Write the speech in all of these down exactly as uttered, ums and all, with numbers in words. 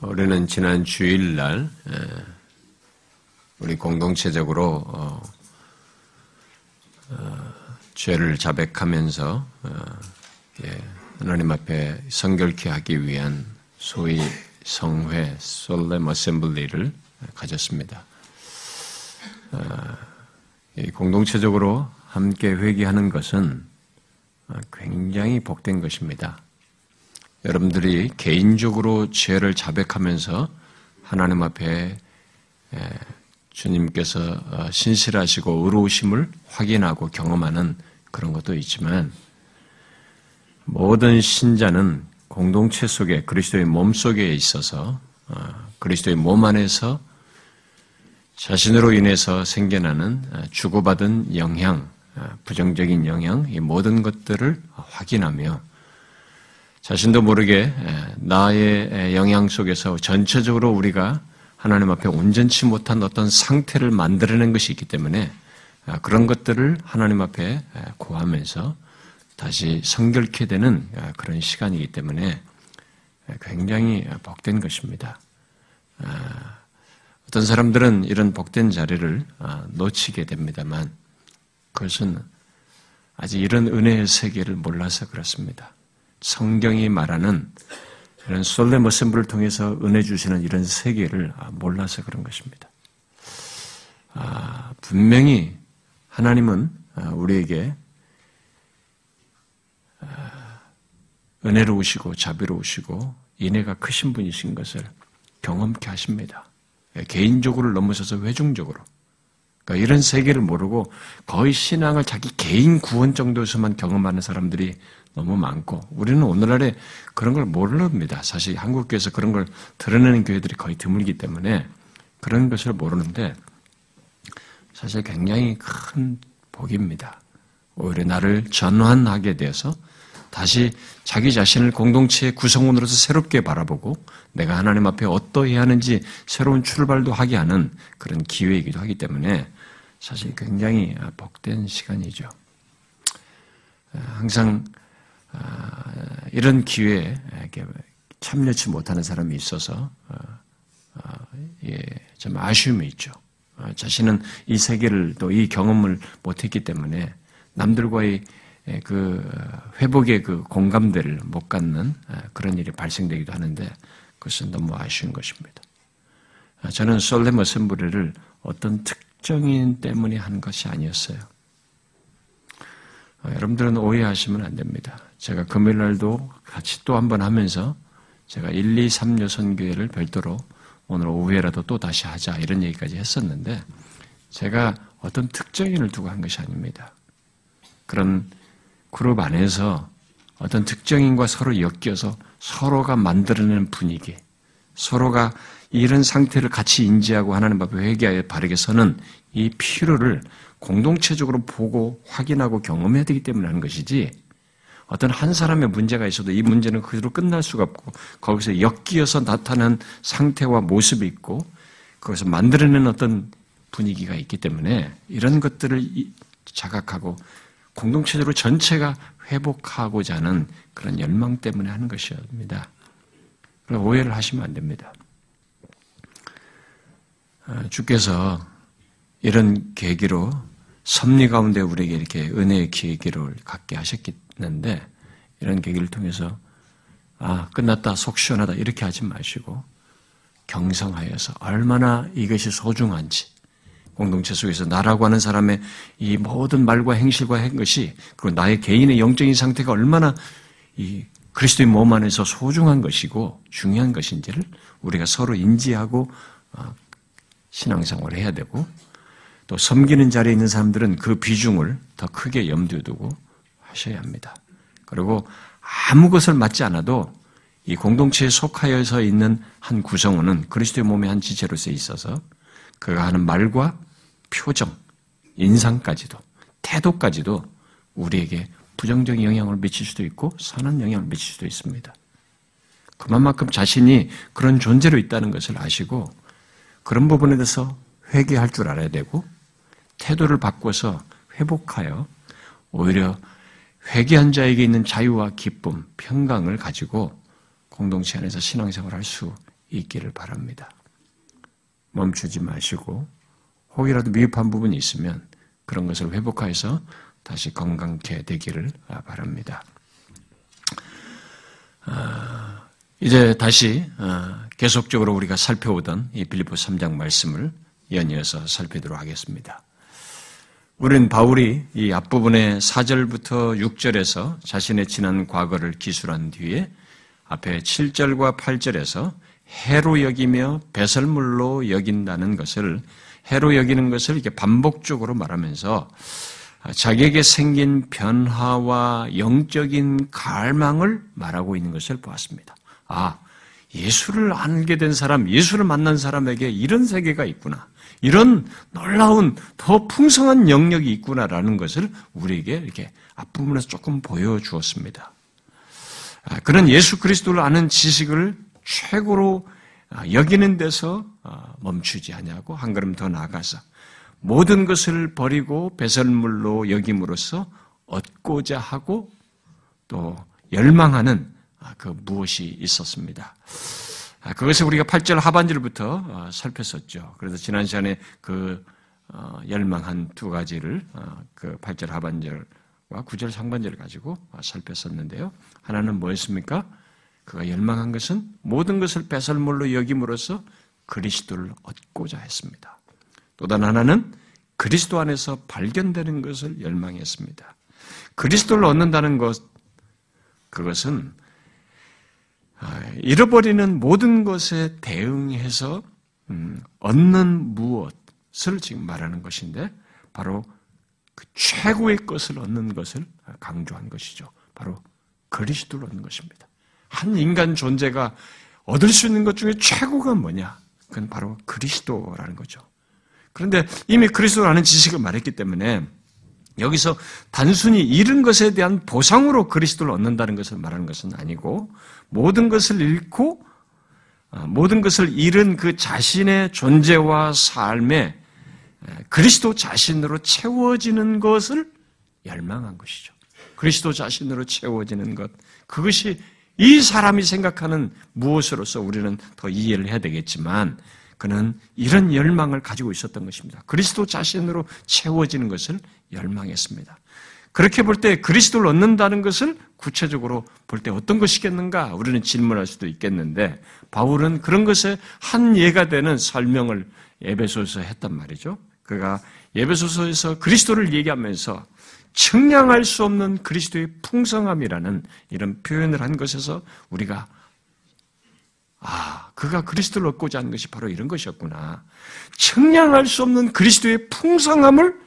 우리는 지난 주일날 우리 공동체적으로 어, 어, 죄를 자백하면서 어, 예, 하나님 앞에 성결케 하기 위한 소위 성회 솔렘 어셈블리를 가졌습니다. 어, 이 공동체적으로 함께 회개하는 것은 굉장히 복된 것입니다. 여러분들이 개인적으로 죄를 자백하면서 하나님 앞에 주님께서 신실하시고 의로우심을 확인하고 경험하는 그런 것도 있지만, 모든 신자는 공동체 속에, 그리스도의 몸 속에 있어서 그리스도의 몸 안에서 자신으로 인해서 생겨나는 주고받은 영향, 부정적인 영향, 이 모든 것들을 확인하며 자신도 모르게 나의 영향 속에서 전체적으로 우리가 하나님 앞에 온전치 못한 어떤 상태를 만들어낸 것이 있기 때문에 그런 것들을 하나님 앞에 고하면서 다시 성결케 되는 그런 시간이기 때문에 굉장히 복된 것입니다. 어떤 사람들은 이런 복된 자리를 놓치게 됩니다만, 그것은 아직 이런 은혜의 세계를 몰라서 그렇습니다. 성경이 말하는 이런 솔렘 어셈블리를 통해서 은혜 주시는 이런 세계를 몰라서 그런 것입니다. 아, 분명히 하나님은 우리에게 은혜로우시고 자비로우시고 인애가 크신 분이신 것을 경험케 하십니다. 개인적으로 넘어서서 회중적으로. 그러니까 이런 세계를 모르고 거의 신앙을 자기 개인 구원 정도에서만 경험하는 사람들이 너무 많고, 우리는 오늘날에 그런 걸 모릅니다. 사실 한국 교회에서 그런 걸 드러내는 교회들이 거의 드물기 때문에 그런 것을 모르는데, 사실 굉장히 큰 복입니다. 오히려 나를 전환하게 되어서 다시 자기 자신을 공동체의 구성원으로서 새롭게 바라보고 내가 하나님 앞에 어떠해야 하는지 새로운 출발도 하게 하는 그런 기회이기도 하기 때문에 사실 굉장히 복된 시간이죠. 항상 이런 기회에 참여치 못하는 사람이 있어서 좀 아쉬움이 있죠. 자신은 이 세계를 또 이 경험을 못했기 때문에 남들과의 그 회복의 그 공감대를 못 갖는 그런 일이 발생되기도 하는데, 그것은 너무 아쉬운 것입니다. 저는 솔렘 어셈블리를 어떤 특정인 때문에 한 것이 아니었어요. 여러분들은 오해하시면 안 됩니다. 제가 금요일 날도 같이 또 한 번 하면서 제가 일, 이, 삼 여선교회를 별도로 오늘 오후에라도 또 다시 하자 이런 얘기까지 했었는데, 제가 어떤 특정인을 두고 한 것이 아닙니다. 그런 그룹 안에서 어떤 특정인과 서로 엮여서 서로가 만들어내는 분위기, 서로가 이런 상태를 같이 인지하고 하나님 앞에 회개하여 바르게 서는 이 필요를 공동체적으로 보고 확인하고 경험해야 되기 때문에 하는 것이지, 어떤 한 사람의 문제가 있어도 이 문제는 그대로 끝날 수가 없고 거기서 엮여서 나타난 상태와 모습이 있고 거기서 만들어내는 어떤 분위기가 있기 때문에 이런 것들을 자각하고 공동체적으로 전체가 회복하고자 하는 그런 열망 때문에 하는 것입니다. 오해를 하시면 안 됩니다. 주께서 이런 계기로 섭리 가운데 우리에게 이렇게 은혜의 계기를 갖게 하셨겠는데, 이런 계기를 통해서 아 끝났다, 속 시원하다 이렇게 하지 마시고 경성하여서 얼마나 이것이 소중한지, 공동체 속에서 나라고 하는 사람의 이 모든 말과 행실과 한 것이, 그리고 나의 개인의 영적인 상태가 얼마나 이 그리스도의 몸 안에서 소중한 것이고 중요한 것인지를 우리가 서로 인지하고 신앙생활을 해야 되고, 또 섬기는 자리에 있는 사람들은 그 비중을 더 크게 염두에 두고 하셔야 합니다. 그리고 아무 것을 맡지 않아도 이 공동체에 속하여서 있는 한 구성원은 그리스도의 몸의 한 지체로서 있어서 그가 하는 말과 표정, 인상까지도, 태도까지도 우리에게 부정적인 영향을 미칠 수도 있고 선한 영향을 미칠 수도 있습니다. 그만큼 자신이 그런 존재로 있다는 것을 아시고 그런 부분에 대해서 회개할 줄 알아야 되고, 태도를 바꿔서 회복하여 오히려 회개한 자에게 있는 자유와 기쁨, 평강을 가지고 공동체 안에서 신앙생활을 할 수 있기를 바랍니다. 멈추지 마시고 혹이라도 미흡한 부분이 있으면 그런 것을 회복해서 다시 건강케 되기를 바랍니다. 이제 다시 계속적으로 우리가 살펴오던 이 빌립보 삼 장 말씀을 연이어서 살펴보도록 하겠습니다. 우린 바울이 이 앞부분의 사 절부터 육 절에서 자신의 지난 과거를 기술한 뒤에 앞에 칠 절과 팔 절에서 해로 여기며 배설물로 여긴다는 것을, 해로 여기는 것을 이렇게 반복적으로 말하면서 자기에게 생긴 변화와 영적인 갈망을 말하고 있는 것을 보았습니다. 아, 예수를 알게 된 사람, 예수를 만난 사람에게 이런 세계가 있구나, 이런 놀라운 더 풍성한 영역이 있구나라는 것을 우리에게 이렇게 앞부분에서 조금 보여주었습니다. 그런 예수 그리스도를 아는 지식을 최고로 여기는 데서 멈추지 않냐고 한 걸음 더 나아가서 모든 것을 버리고 배설물로 여김으로써 얻고자 하고 또 열망하는 그 무엇이 있었습니다. 그것을 우리가 팔 절 하반절부터 살폈었죠. 그래서 지난 시간에 그 열망한 두 가지를 그 팔 절 하반절과 구 절 상반절을 가지고 살폈었는데요. 하나는 뭐였습니까? 그가 열망한 것은 모든 것을 배설물로 여김으로써 그리스도를 얻고자 했습니다. 또 다른 하나는 그리스도 안에서 발견되는 것을 열망했습니다. 그리스도를 얻는다는 것, 그것은 잃어버리는 모든 것에 대응해서 얻는 무엇을 지금 말하는 것인데, 바로 그 최고의 것을 얻는 것을 강조한 것이죠. 바로 그리스도를 얻는 것입니다. 한 인간 존재가 얻을 수 있는 것 중에 최고가 뭐냐? 그건 바로 그리스도라는 거죠. 그런데 이미 그리스도라는 지식을 말했기 때문에 여기서 단순히 잃은 것에 대한 보상으로 그리스도를 얻는다는 것을 말하는 것은 아니고, 모든 것을 잃고 모든 것을 잃은 그 자신의 존재와 삶에 그리스도 자신으로 채워지는 것을 열망한 것이죠. 그리스도 자신으로 채워지는 것, 그것이 이 사람이 생각하는 무엇으로서 우리는 더 이해를 해야 되겠지만, 그는 이런 열망을 가지고 있었던 것입니다. 그리스도 자신으로 채워지는 것을 열망했습니다. 그렇게 볼 때 그리스도를 얻는다는 것을 구체적으로 볼 때 어떤 것이겠는가? 우리는 질문할 수도 있겠는데, 바울은 그런 것에 한 예가 되는 설명을 에베소서에서 했단 말이죠. 그가 에베소서에서 그리스도를 얘기하면서 측량할 수 없는 그리스도의 풍성함이라는 이런 표현을 한 것에서 우리가, 아, 그가 그리스도를 얻고자 하는 것이 바로 이런 것이었구나, 측량할 수 없는 그리스도의 풍성함을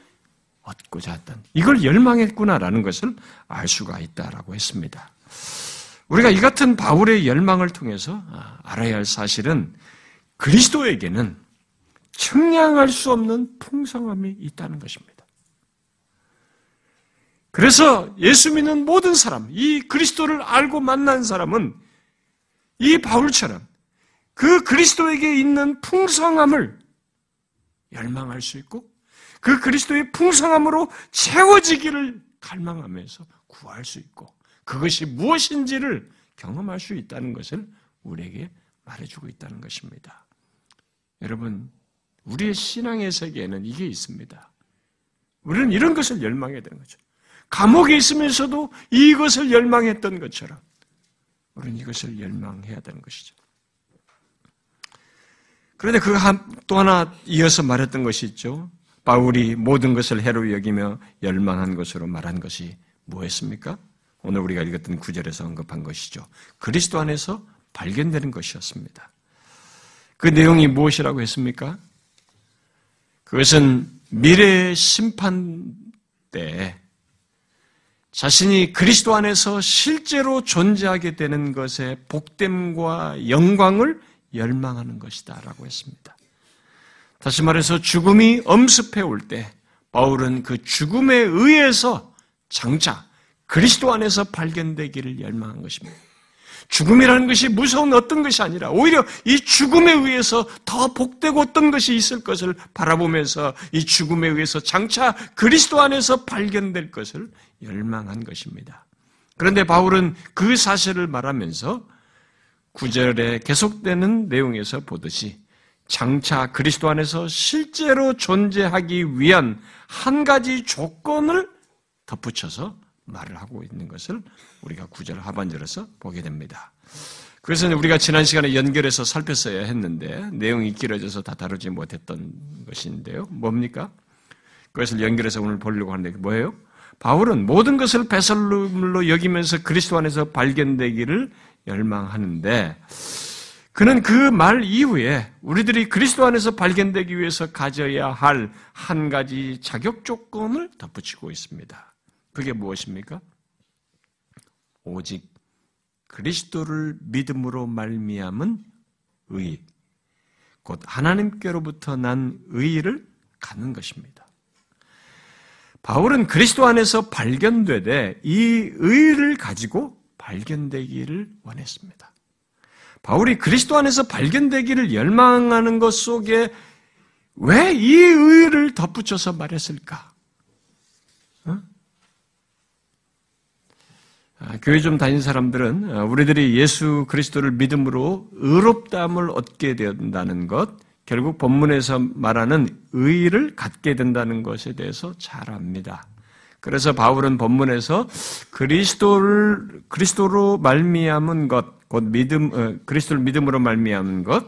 얻고자 했던, 이걸 열망했구나라는 것을 알 수가 있다라고 했습니다. 우리가 이 같은 바울의 열망을 통해서 알아야 할 사실은 그리스도에게는 측량할 수 없는 풍성함이 있다는 것입니다. 그래서 예수 믿는 모든 사람, 이 그리스도를 알고 만난 사람은 이 바울처럼 그 그리스도에게 있는 풍성함을 열망할 수 있고, 그 그리스도의 풍성함으로 채워지기를 갈망하면서 구할 수 있고, 그것이 무엇인지를 경험할 수 있다는 것을 우리에게 말해주고 있다는 것입니다. 여러분, 우리의 신앙의 세계에는 이게 있습니다. 우리는 이런 것을 열망해야 되는 거죠. 감옥에 있으면서도 이것을 열망했던 것처럼 우리는 이것을 열망해야 되는 것이죠. 그런데 그 또 하나 이어서 말했던 것이 있죠. 바울이 모든 것을 해로 여기며 열망한 것으로 말한 것이 뭐였습니까? 오늘 우리가 읽었던 구 절에서 언급한 것이죠. 그리스도 안에서 발견되는 것이었습니다. 그 내용이 무엇이라고 했습니까? 그것은 미래의 심판 때에 자신이 그리스도 안에서 실제로 존재하게 되는 것의 복됨과 영광을 열망하는 것이다 라고 했습니다. 다시 말해서 죽음이 엄습해 올 때 바울은 그 죽음에 의해서 장차 그리스도 안에서 발견되기를 열망한 것입니다. 죽음이라는 것이 무서운 어떤 것이 아니라 오히려 이 죽음에 의해서 더 복되고 어떤 것이 있을 것을 바라보면서 이 죽음에 의해서 장차 그리스도 안에서 발견될 것을 열망한 것입니다. 그런데 바울은 그 사실을 말하면서 구절에 계속되는 내용에서 보듯이 장차 그리스도 안에서 실제로 존재하기 위한 한 가지 조건을 덧붙여서 말을 하고 있는 것을 우리가 구절 하반절에서 보게 됩니다. 그래서 우리가 지난 시간에 연결해서 살폈어야 했는데 내용이 길어져서 다 다루지 못했던 것인데요. 뭡니까? 그것을 연결해서 오늘 보려고 하는데 뭐예요? 바울은 모든 것을 배설물로 여기면서 그리스도 안에서 발견되기를 열망하는데 그는 그 말 이후에 우리들이 그리스도 안에서 발견되기 위해서 가져야 할 한 가지 자격 조건을 덧붙이고 있습니다. 그게 무엇입니까? 오직 그리스도를 믿음으로 말미암은 의, 곧 하나님께로부터 난 의를 갖는 것입니다. 바울은 그리스도 안에서 발견되되 이 의를 가지고 발견되기를 원했습니다. 바울이 그리스도 안에서 발견되기를 열망하는 것 속에 왜 이 의를 덧붙여서 말했을까? 어? 교회 좀 다닌 사람들은 우리들이 예수 그리스도를 믿음으로 의롭다함을 얻게 된다는 것, 결국 본문에서 말하는 의를 갖게 된다는 것에 대해서 잘 압니다. 그래서 바울은 본문에서 그리스도를 그리스도로 말미암은 것, 곧 믿음 그리스도를 믿음으로 말미암은 것,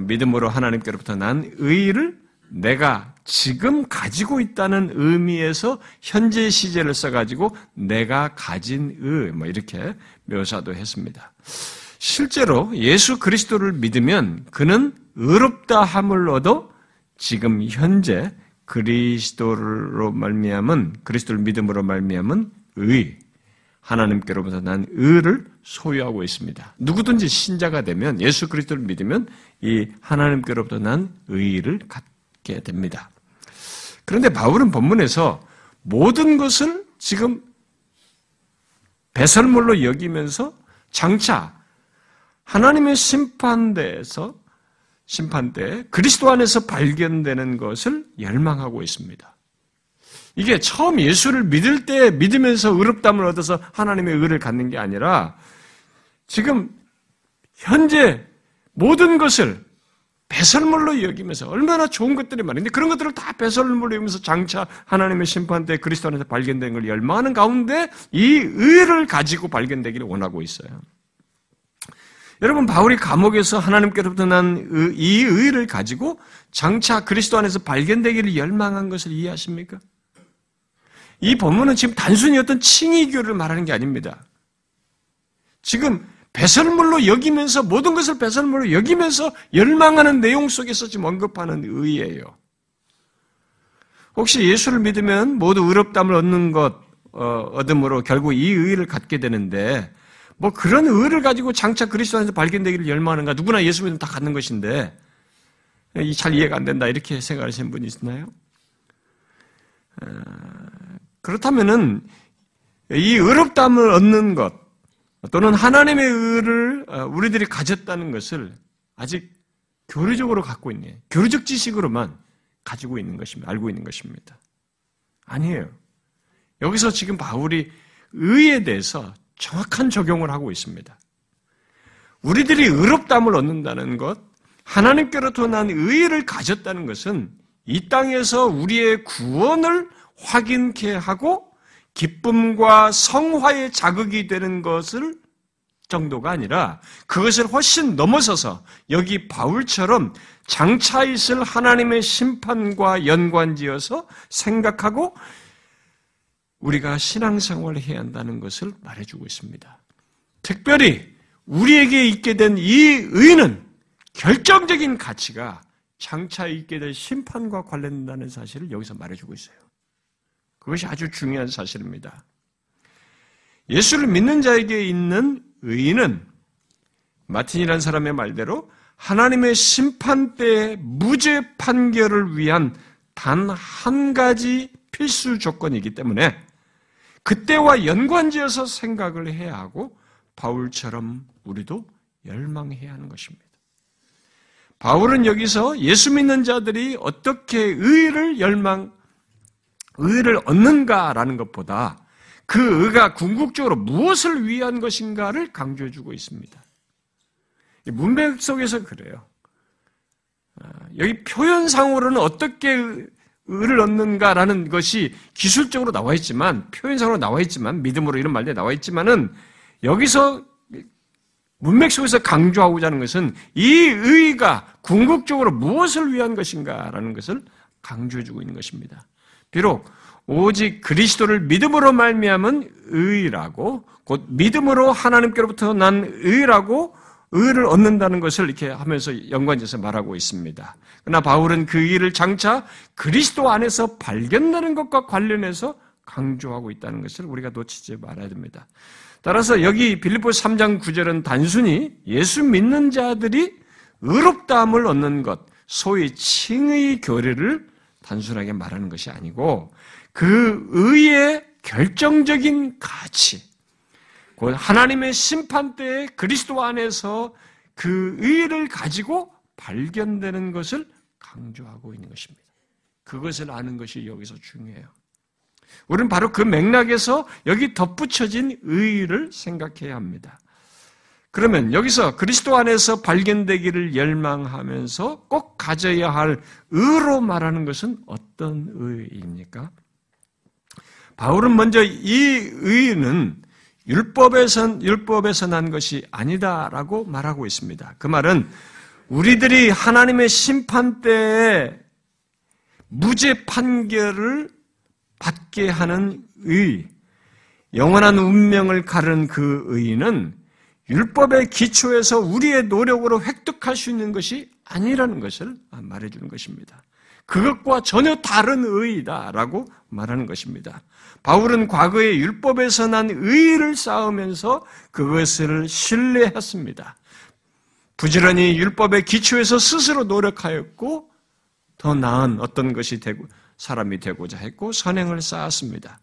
믿음으로 하나님께로부터 난 의를 내가 지금 가지고 있다는 의미에서 현재 시제를 써가지고 내가 가진 의, 뭐 이렇게 묘사도 했습니다. 실제로 예수 그리스도를 믿으면 그는 의롭다함을 얻어 지금 현재 그리스도로 말미암은 그리스도를 믿음으로 말미암은 의, 하나님께로부터 난 의를 소유하고 있습니다. 누구든지 신자가 되면 예수 그리스도를 믿으면 이 하나님께로부터 난 의를 갖다 됩니다. 그런데 바울은 본문에서 모든 것을 지금 배설물로 여기면서 장차 하나님의 심판대에서 심판대에 그리스도 안에서 발견되는 것을 열망하고 있습니다. 이게 처음 예수를 믿을 때 믿으면서 의롭다함을 얻어서 하나님의 의를 갖는 게 아니라 지금 현재 모든 것을 배설물로 여기면서 얼마나 좋은 것들이 많은데 그런 것들을 다 배설물로 여기면서 장차 하나님의 심판대에 그리스도 안에서 발견된 걸 열망하는 가운데 이 의를 가지고 발견되기를 원하고 있어요. 여러분, 바울이 감옥에서 하나님께로부터 난 이 의를 가지고 장차 그리스도 안에서 발견되기를 열망한 것을 이해하십니까? 이 본문은 지금 단순히 어떤 칭의교를 말하는 게 아닙니다. 지금 배설물로 여기면서 모든 것을 배설물로 여기면서 열망하는 내용 속에서 지금 언급하는 의예요. 혹시 예수를 믿으면 모두 의롭다함을 얻는 것 어, 얻음으로 결국 이 의를 갖게 되는데 뭐 그런 의를 가지고 장차 그리스도 안에서 발견되기를 열망하는가? 누구나 예수 믿으면 다 갖는 것인데 잘 이해가 안 된다 이렇게 생각하시는 분이 있나요? 그렇다면은 이 의롭다함을 얻는 것 또는 하나님의 의를 우리들이 가졌다는 것을 아직 교리적으로 갖고 있네. 교리적 지식으로만 가지고 있는 것입니다. 알고 있는 것입니다. 아니에요. 여기서 지금 바울이 의에 대해서 정확한 적용을 하고 있습니다. 우리들이 의롭다함을 얻는다는 것, 하나님께로부터 난 의를 가졌다는 것은 이 땅에서 우리의 구원을 확인케 하고 기쁨과 성화의 자극이 되는 것을 정도가 아니라 그것을 훨씬 넘어서서 여기 바울처럼 장차 있을 하나님의 심판과 연관지어서 생각하고 우리가 신앙생활을 해야 한다는 것을 말해주고 있습니다. 특별히 우리에게 있게 된 이 의는 결정적인 가치가 장차 있게 될 심판과 관련된다는 사실을 여기서 말해주고 있어요. 그것이 아주 중요한 사실입니다. 예수를 믿는 자에게 있는 의는 마틴이라는 사람의 말대로 하나님의 심판대의 무죄 판결을 위한 단 한 가지 필수 조건이기 때문에 그때와 연관지어서 생각을 해야 하고 바울처럼 우리도 열망해야 하는 것입니다. 바울은 여기서 예수 믿는 자들이 어떻게 의를 열망 의를 얻는가라는 것보다 그 의가 궁극적으로 무엇을 위한 것인가를 강조해주고 있습니다. 문맥 속에서 그래요. 여기 표현상으로는 어떻게 을을 얻는가라는 것이 기술적으로 나와 있지만, 표현상으로 나와 있지만, 믿음으로 이런 말들이 나와 있지만은, 여기서 문맥 속에서 강조하고자 하는 것은 이 의가 궁극적으로 무엇을 위한 것인가라는 것을 강조해주고 있는 것입니다. 비록 오직 그리스도를 믿음으로 말미암은 의라고, 곧 믿음으로 하나님께로부터 난 의라고 의를 얻는다는 것을 이렇게 하면서 연관해서 말하고 있습니다. 그러나 바울은 그 의를 장차 그리스도 안에서 발견되는 것과 관련해서 강조하고 있다는 것을 우리가 놓치지 말아야 됩니다. 따라서 여기 빌립보 삼 장 구 절은 단순히 예수 믿는 자들이 의롭다함을 얻는 것, 소위 칭의 교리를 단순하게 말하는 것이 아니고 그 의의 결정적인 가치, 곧 하나님의 심판 때에 그리스도 안에서 그 의를 가지고 발견되는 것을 강조하고 있는 것입니다. 그것을 아는 것이 여기서 중요해요. 우리는 바로 그 맥락에서 여기 덧붙여진 의의를 생각해야 합니다. 그러면 여기서 그리스도 안에서 발견되기를 열망하면서 꼭 가져야 할 의로 말하는 것은 어떤 의의입니까? 바울은 먼저 이 의의는 율법에선, 율법에서 난 것이 아니다라고 말하고 있습니다. 그 말은 우리들이 하나님의 심판 때에 무죄 판결을 받게 하는 의, 영원한 운명을 가른 그 의는 율법의 기초에서 우리의 노력으로 획득할 수 있는 것이 아니라는 것을 말해주는 것입니다. 그것과 전혀 다른 의이다라고 말하는 것입니다. 바울은 과거에 율법에서 난 의를 쌓으면서 그것을 신뢰했습니다. 부지런히 율법의 기초에서 스스로 노력하였고 더 나은 어떤 것이 되고 사람이 되고자 했고 선행을 쌓았습니다.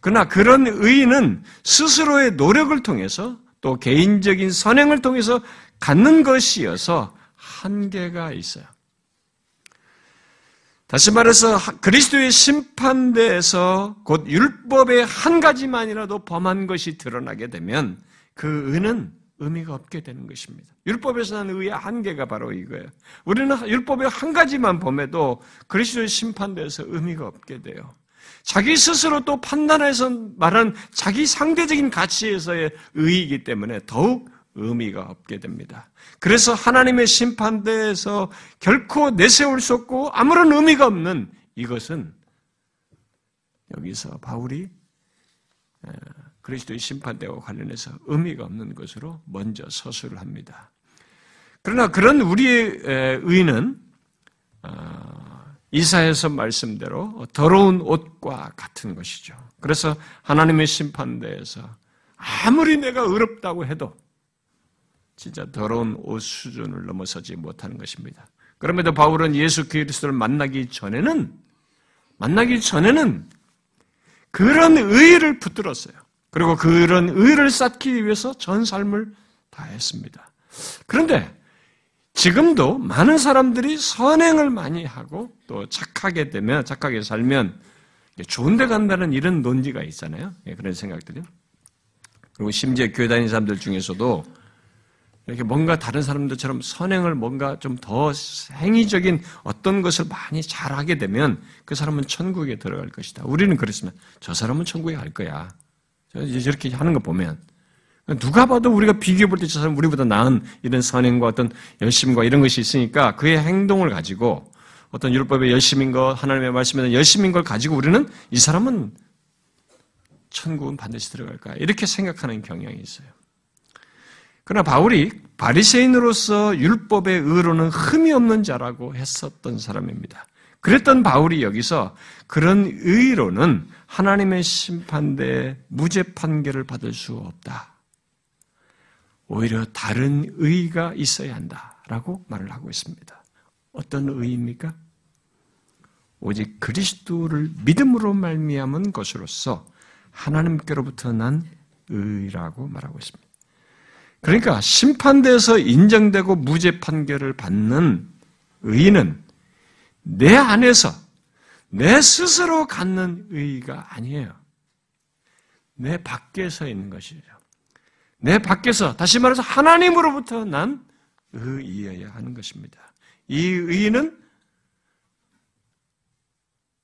그러나 그런 의는 스스로의 노력을 통해서 또 개인적인 선행을 통해서 갖는 것이어서 한계가 있어요. 다시 말해서 그리스도의 심판대에서 곧 율법의 한 가지만이라도 범한 것이 드러나게 되면 그 의는 의미가 없게 되는 것입니다. 율법에서 난 의의 한계가 바로 이거예요. 우리는 율법의 한 가지만 범해도 그리스도의 심판대에서 의미가 없게 돼요. 자기 스스로 또 판단해서 말한 자기 상대적인 가치에서의 의이기 때문에 더욱 의미가 없게 됩니다. 그래서 하나님의 심판대에서 결코 내세울 수 없고 아무런 의미가 없는 이것은 여기서 바울이 그리스도의 심판대와 관련해서 의미가 없는 것으로 먼저 서술을 합니다. 그러나 그런 우리의 의는 이사야서 말씀대로 더러운 옷과 같은 것이죠. 그래서 하나님의 심판대에서 아무리 내가 의롭다고 해도 진짜 더러운 옷 수준을 넘어서지 못하는 것입니다. 그럼에도 바울은 예수 그리스도를 만나기 전에는 만나기 전에는 그런 의를 붙들었어요. 그리고 그런 의를 쌓기 위해서 전 삶을 다했습니다. 그런데 지금도 많은 사람들이 선행을 많이 하고 또 착하게 되면, 착하게 살면 좋은 데 간다는 이런 논지가 있잖아요. 그런 생각들이요. 그리고 심지어 교회 다니는 사람들 중에서도 이렇게 뭔가 다른 사람들처럼 선행을 뭔가 좀 더 행위적인 어떤 것을 많이 잘하게 되면 그 사람은 천국에 들어갈 것이다. 우리는 그랬으면 저 사람은 천국에 갈 거야. 이렇게 하는 거 보면 누가 봐도 우리가 비교해 볼 때 저 사람은 우리보다 나은 이런 선행과 어떤 열심과 이런 것이 있으니까 그의 행동을 가지고 어떤 율법의 열심인 것, 하나님의 말씀에 열심인 걸 가지고 우리는 이 사람은 천국은 반드시 들어갈 거야. 이렇게 생각하는 경향이 있어요. 그러나 바울이 바리새인으로서 율법의 의로는 흠이 없는 자라고 했었던 사람입니다. 그랬던 바울이 여기서 그런 의로는 하나님의 심판대에 무죄 판결을 받을 수 없다. 오히려 다른 의가 있어야 한다라고 말을 하고 있습니다. 어떤 의입니까? 오직 그리스도를 믿음으로 말미암은 것으로서 하나님께로부터 난 의라고 말하고 있습니다. 그러니까 심판대에서 인정되고 무죄 판결을 받는 의는 내 안에서 내 스스로 갖는 의의가 아니에요. 내 밖에서 있는 것이죠. 내 밖에서 다시 말해서 하나님으로부터 난 의이어야 하는 것입니다. 이 의는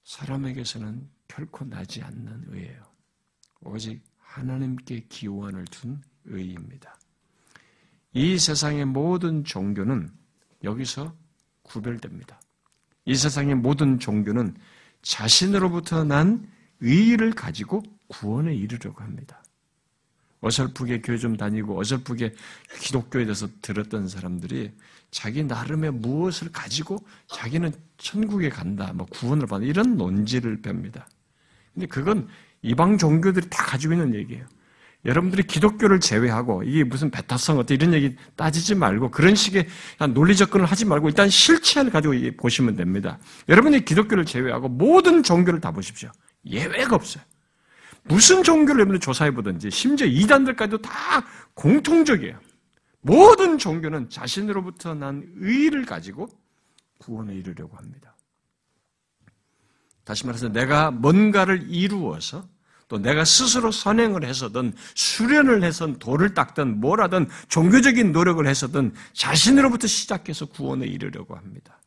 사람에게서는 결코 나지 않는 의예요. 오직 하나님께 기원을 둔 의입니다. 이 세상의 모든 종교는 여기서 구별됩니다. 이 세상의 모든 종교는 자신으로부터 난 의의를 가지고 구원에 이르려고 합니다. 어설프게 교회 좀 다니고 어설프게 기독교에 대해서 들었던 사람들이 자기 나름의 무엇을 가지고 자기는 천국에 간다, 뭐 구원을 받는다, 이런 논지를 뺍니다. 근데 그건 이방 종교들이 다 가지고 있는 얘기예요. 여러분들이 기독교를 제외하고 이게 무슨 배타성 어때 이런 얘기 따지지 말고 그런 식의 논리 접근을 하지 말고 일단 실체를 가지고 보시면 됩니다. 여러분이 기독교를 제외하고 모든 종교를 다 보십시오. 예외가 없어요. 무슨 종교를 여러분이 조사해보든지 심지어 이단들까지도 다 공통적이에요. 모든 종교는 자신으로부터 난 의의를 가지고 구원에 이르려고 합니다. 다시 말해서 내가 뭔가를 이루어서 또 내가 스스로 선행을 해서든 수련을 해서든 도를 닦든 뭐라든 종교적인 노력을 해서든 자신으로부터 시작해서 구원에 이르려고 합니다.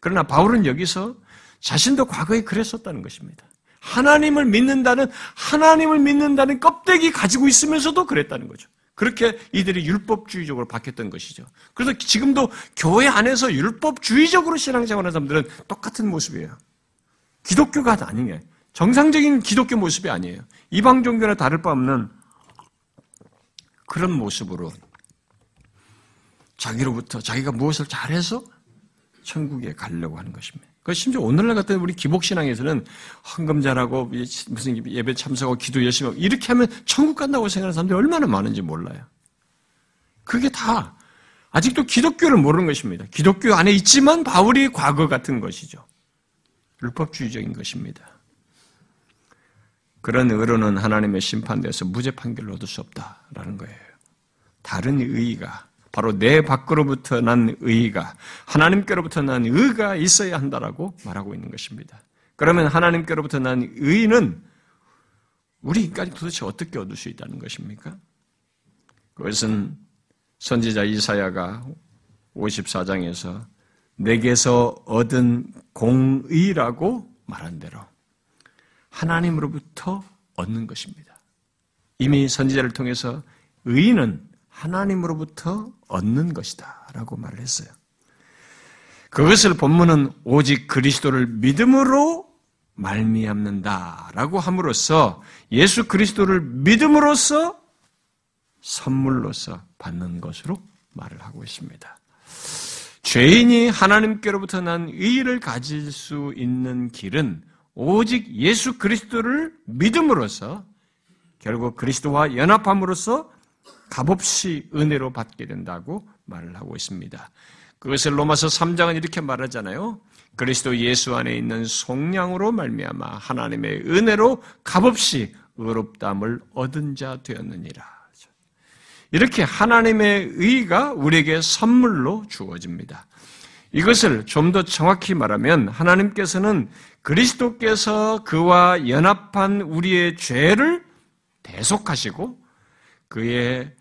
그러나 바울은 여기서 자신도 과거에 그랬었다는 것입니다. 하나님을 믿는다는 하나님을 믿는다는 껍데기 가지고 있으면서도 그랬다는 거죠. 그렇게 이들이 율법주의적으로 바뀌었던 것이죠. 그래서 지금도 교회 안에서 율법주의적으로 신앙생활하는 사람들은 똑같은 모습이에요. 기독교가 아니에요. 정상적인 기독교 모습이 아니에요. 이방 종교나 다를 바 없는 그런 모습으로 자기로부터 자기가 무엇을 잘해서 천국에 가려고 하는 것입니다. 심지어 오늘날 같은 우리 기복신앙에서는 헌금 잘하고 무슨 예배 참석하고 기도 열심히 하고 이렇게 하면 천국 간다고 생각하는 사람들이 얼마나 많은지 몰라요. 그게 다 아직도 기독교를 모르는 것입니다. 기독교 안에 있지만 바울이 과거 같은 것이죠. 율법주의적인 것입니다. 그런 의로는 하나님의 심판대에서 무죄 판결을 얻을 수 없다라는 거예요. 다른 의의가 바로 내 밖으로부터 난 의의가 하나님께로부터 난 의의가 있어야 한다라고 말하고 있는 것입니다. 그러면 하나님께로부터 난 의의는 우리 인간이 도대체 어떻게 얻을 수 있다는 것입니까? 그것은 선지자 이사야가 오십사 장에서 내게서 얻은 공의라고 말한 대로 하나님으로부터 얻는 것입니다. 이미 선지자를 통해서 의인은 하나님으로부터 얻는 것이다 라고 말을 했어요. 그것을 본문은 오직 그리스도를 믿음으로 말미암는다 라고 함으로써 예수 그리스도를 믿음으로써 선물로서 받는 것으로 말을 하고 있습니다. 죄인이 하나님께로부터 난 의의를 가질 수 있는 길은 오직 예수 그리스도를 믿음으로써 결국 그리스도와 연합함으로써 값없이 은혜로 받게 된다고 말을 하고 있습니다. 그것을 로마서 삼 장은 이렇게 말하잖아요. 그리스도 예수 안에 있는 속량으로 말미암아 하나님의 은혜로 값없이 의롭다함을 얻은 자 되었느니라. 이렇게 하나님의 의가 우리에게 선물로 주어집니다. 이것을 좀 더 정확히 말하면 하나님께서는 그리스도께서 그와 연합한 우리의 죄를 대속하시고 그의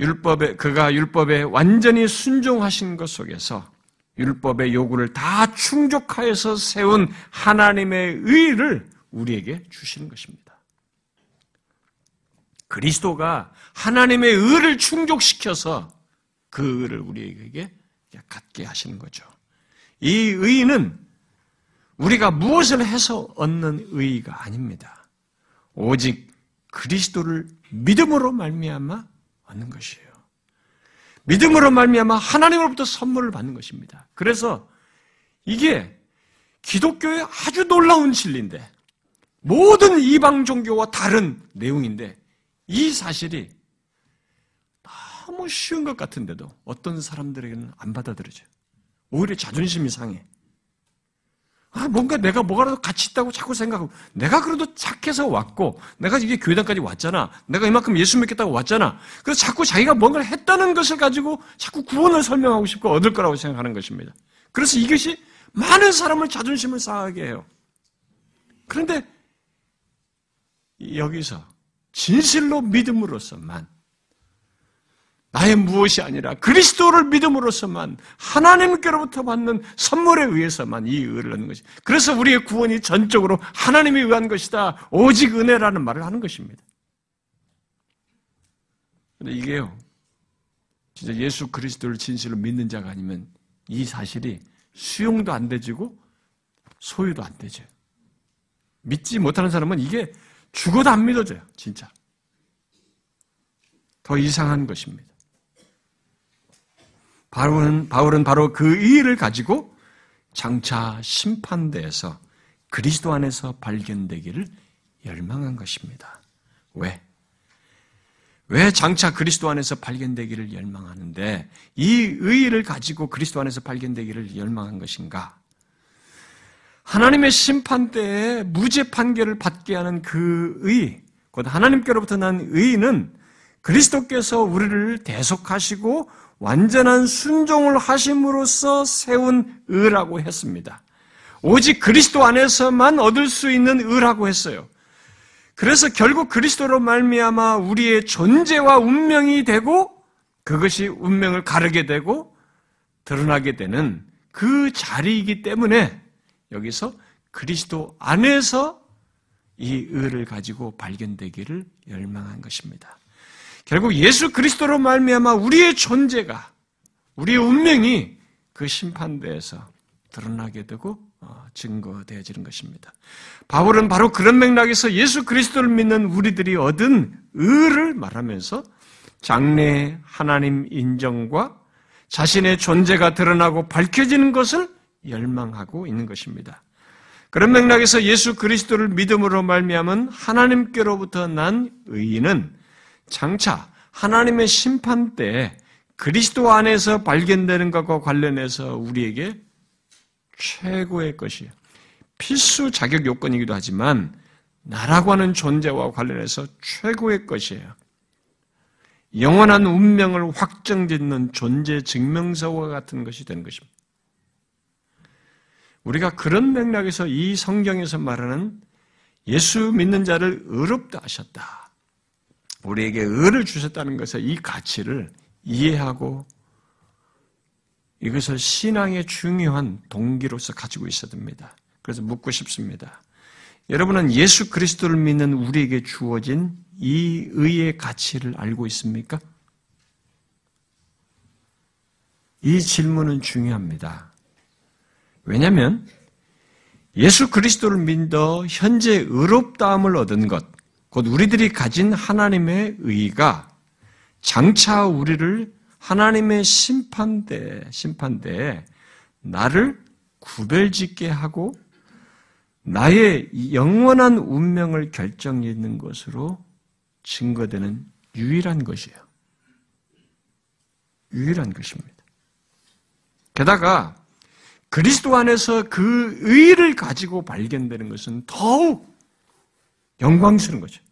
율법에, 그가 율법에 완전히 순종하신 것 속에서 율법의 요구를 다 충족하여서 세운 하나님의 의를 우리에게 주시는 것입니다. 그리스도가 하나님의 의를 충족시켜서 그 의를 우리에게 갖게 하시는 거죠. 이 의의는 우리가 무엇을 해서 얻는 의의가 아닙니다. 오직 그리스도를 믿음으로 말미암아 얻는 것이에요. 믿음으로 말미암아 하나님으로부터 선물을 받는 것입니다. 그래서 이게 기독교의 아주 놀라운 진리인데 모든 이방 종교와 다른 내용인데 이 사실이 너무 쉬운 것 같은데도 어떤 사람들에게는 안 받아들여져요. 오히려 자존심이 상해. 아, 뭔가 내가 뭐가라도 가치 있다고 자꾸 생각하고, 내가 그래도 착해서 왔고, 내가 이게 교회당까지 왔잖아. 내가 이만큼 예수 믿겠다고 왔잖아. 그래서 자꾸 자기가 뭔가를 했다는 것을 가지고 자꾸 구원을 설명하고 싶고 얻을 거라고 생각하는 것입니다. 그래서 이것이 많은 사람을 자존심을 상하게 해요. 그런데 여기서 진실로 믿음으로써만 나의 무엇이 아니라 그리스도를 믿음으로서만 하나님께로부터 받는 선물에 의해서만 이 의를 얻는 것입니다. 그래서 우리의 구원이 전적으로 하나님에 의한 것이다. 오직 은혜라는 말을 하는 것입니다. 근데 이게요. 진짜 예수 그리스도를 진실로 믿는 자가 아니면 이 사실이 수용도 안 되지고 소유도 안 되죠. 믿지 못하는 사람은 이게 죽어도 안 믿어져요. 진짜. 더 이상한 것입니다. 바울은, 바울은 바로 그 의의를 가지고 장차 심판대에서 그리스도 안에서 발견되기를 열망한 것입니다. 왜? 왜 장차 그리스도 안에서 발견되기를 열망하는데 이 의의를 가지고 그리스도 안에서 발견되기를 열망한 것인가? 하나님의 심판대에 무죄 판결을 받게 하는 그 의의, 곧 하나님께로부터 난 의의는 그리스도께서 우리를 대속하시고 완전한 순종을 하심으로써 세운 의라고 했습니다. 오직 그리스도 안에서만 얻을 수 있는 의라고 했어요. 그래서 결국 그리스도로 말미암아 우리의 존재와 운명이 되고 그것이 운명을 가르게 되고 드러나게 되는 그 자리이기 때문에 여기서 그리스도 안에서 이 의를 가지고 발견되기를 열망한 것입니다. 결국 예수 그리스도로 말미암아 우리의 존재가, 우리의 운명이 그 심판대에서 드러나게 되고 증거되어지는 것입니다. 바울은 바로 그런 맥락에서 예수 그리스도를 믿는 우리들이 얻은 의를 말하면서 장래의 하나님 인정과 자신의 존재가 드러나고 밝혀지는 것을 열망하고 있는 것입니다. 그런 맥락에서 예수 그리스도를 믿음으로 말미암은 하나님께로부터 난 의의는 장차 하나님의 심판 때에 그리스도 안에서 발견되는 것과 관련해서 우리에게 최고의 것이 필수 자격 요건이기도 하지만 나라고 하는 존재와 관련해서 최고의 것이에요. 영원한 운명을 확정짓는 존재 증명서와 같은 것이 되는 것입니다. 우리가 그런 맥락에서 이 성경에서 말하는 예수 믿는 자를 의롭다 하셨다, 우리에게 의를 주셨다는 것에 이 가치를 이해하고 이것을 신앙의 중요한 동기로서 가지고 있어야 됩니다. 그래서 묻고 싶습니다. 여러분은 예수 그리스도를 믿는 우리에게 주어진 이 의의 가치를 알고 있습니까? 이 질문은 중요합니다. 왜냐하면 예수 그리스도를 믿어 현재 의롭다함을 얻은 것, 곧 우리들이 가진 하나님의 의의가 장차 우리를 하나님의 심판대, 심판대에 나를 구별짓게 하고 나의 영원한 운명을 결정짓는 것으로 증거되는 유일한 것이에요. 유일한 것입니다. 게다가 그리스도 안에서 그 의의를 가지고 발견되는 것은 더욱 영광스러운 거죠.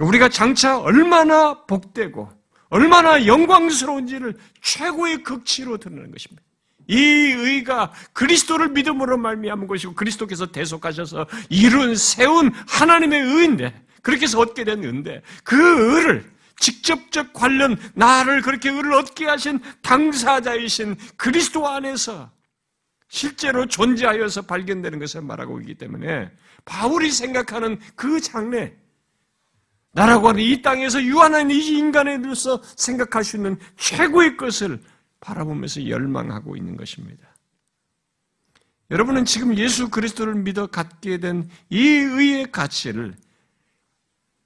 우리가 장차 얼마나 복되고 얼마나 영광스러운지를 최고의 극치로 드러내는 것입니다. 이 의가 그리스도를 믿음으로 말미암은 것이고 그리스도께서 대속하셔서 이룬 세운 하나님의 의인데, 그렇게 해서 얻게 된 의인데, 그 의를 직접적 관련, 나를 그렇게 의를 얻게 하신 당사자이신 그리스도 안에서 실제로 존재하여서 발견되는 것을 말하고 있기 때문에 바울이 생각하는 그 장래, 나라고 하는 이 땅에서 유한한 이 인간에 대해서 생각할 수 있는 최고의 것을 바라보면서 열망하고 있는 것입니다. 여러분은 지금 예수 그리스도를 믿어 갖게 된 이 의의 가치를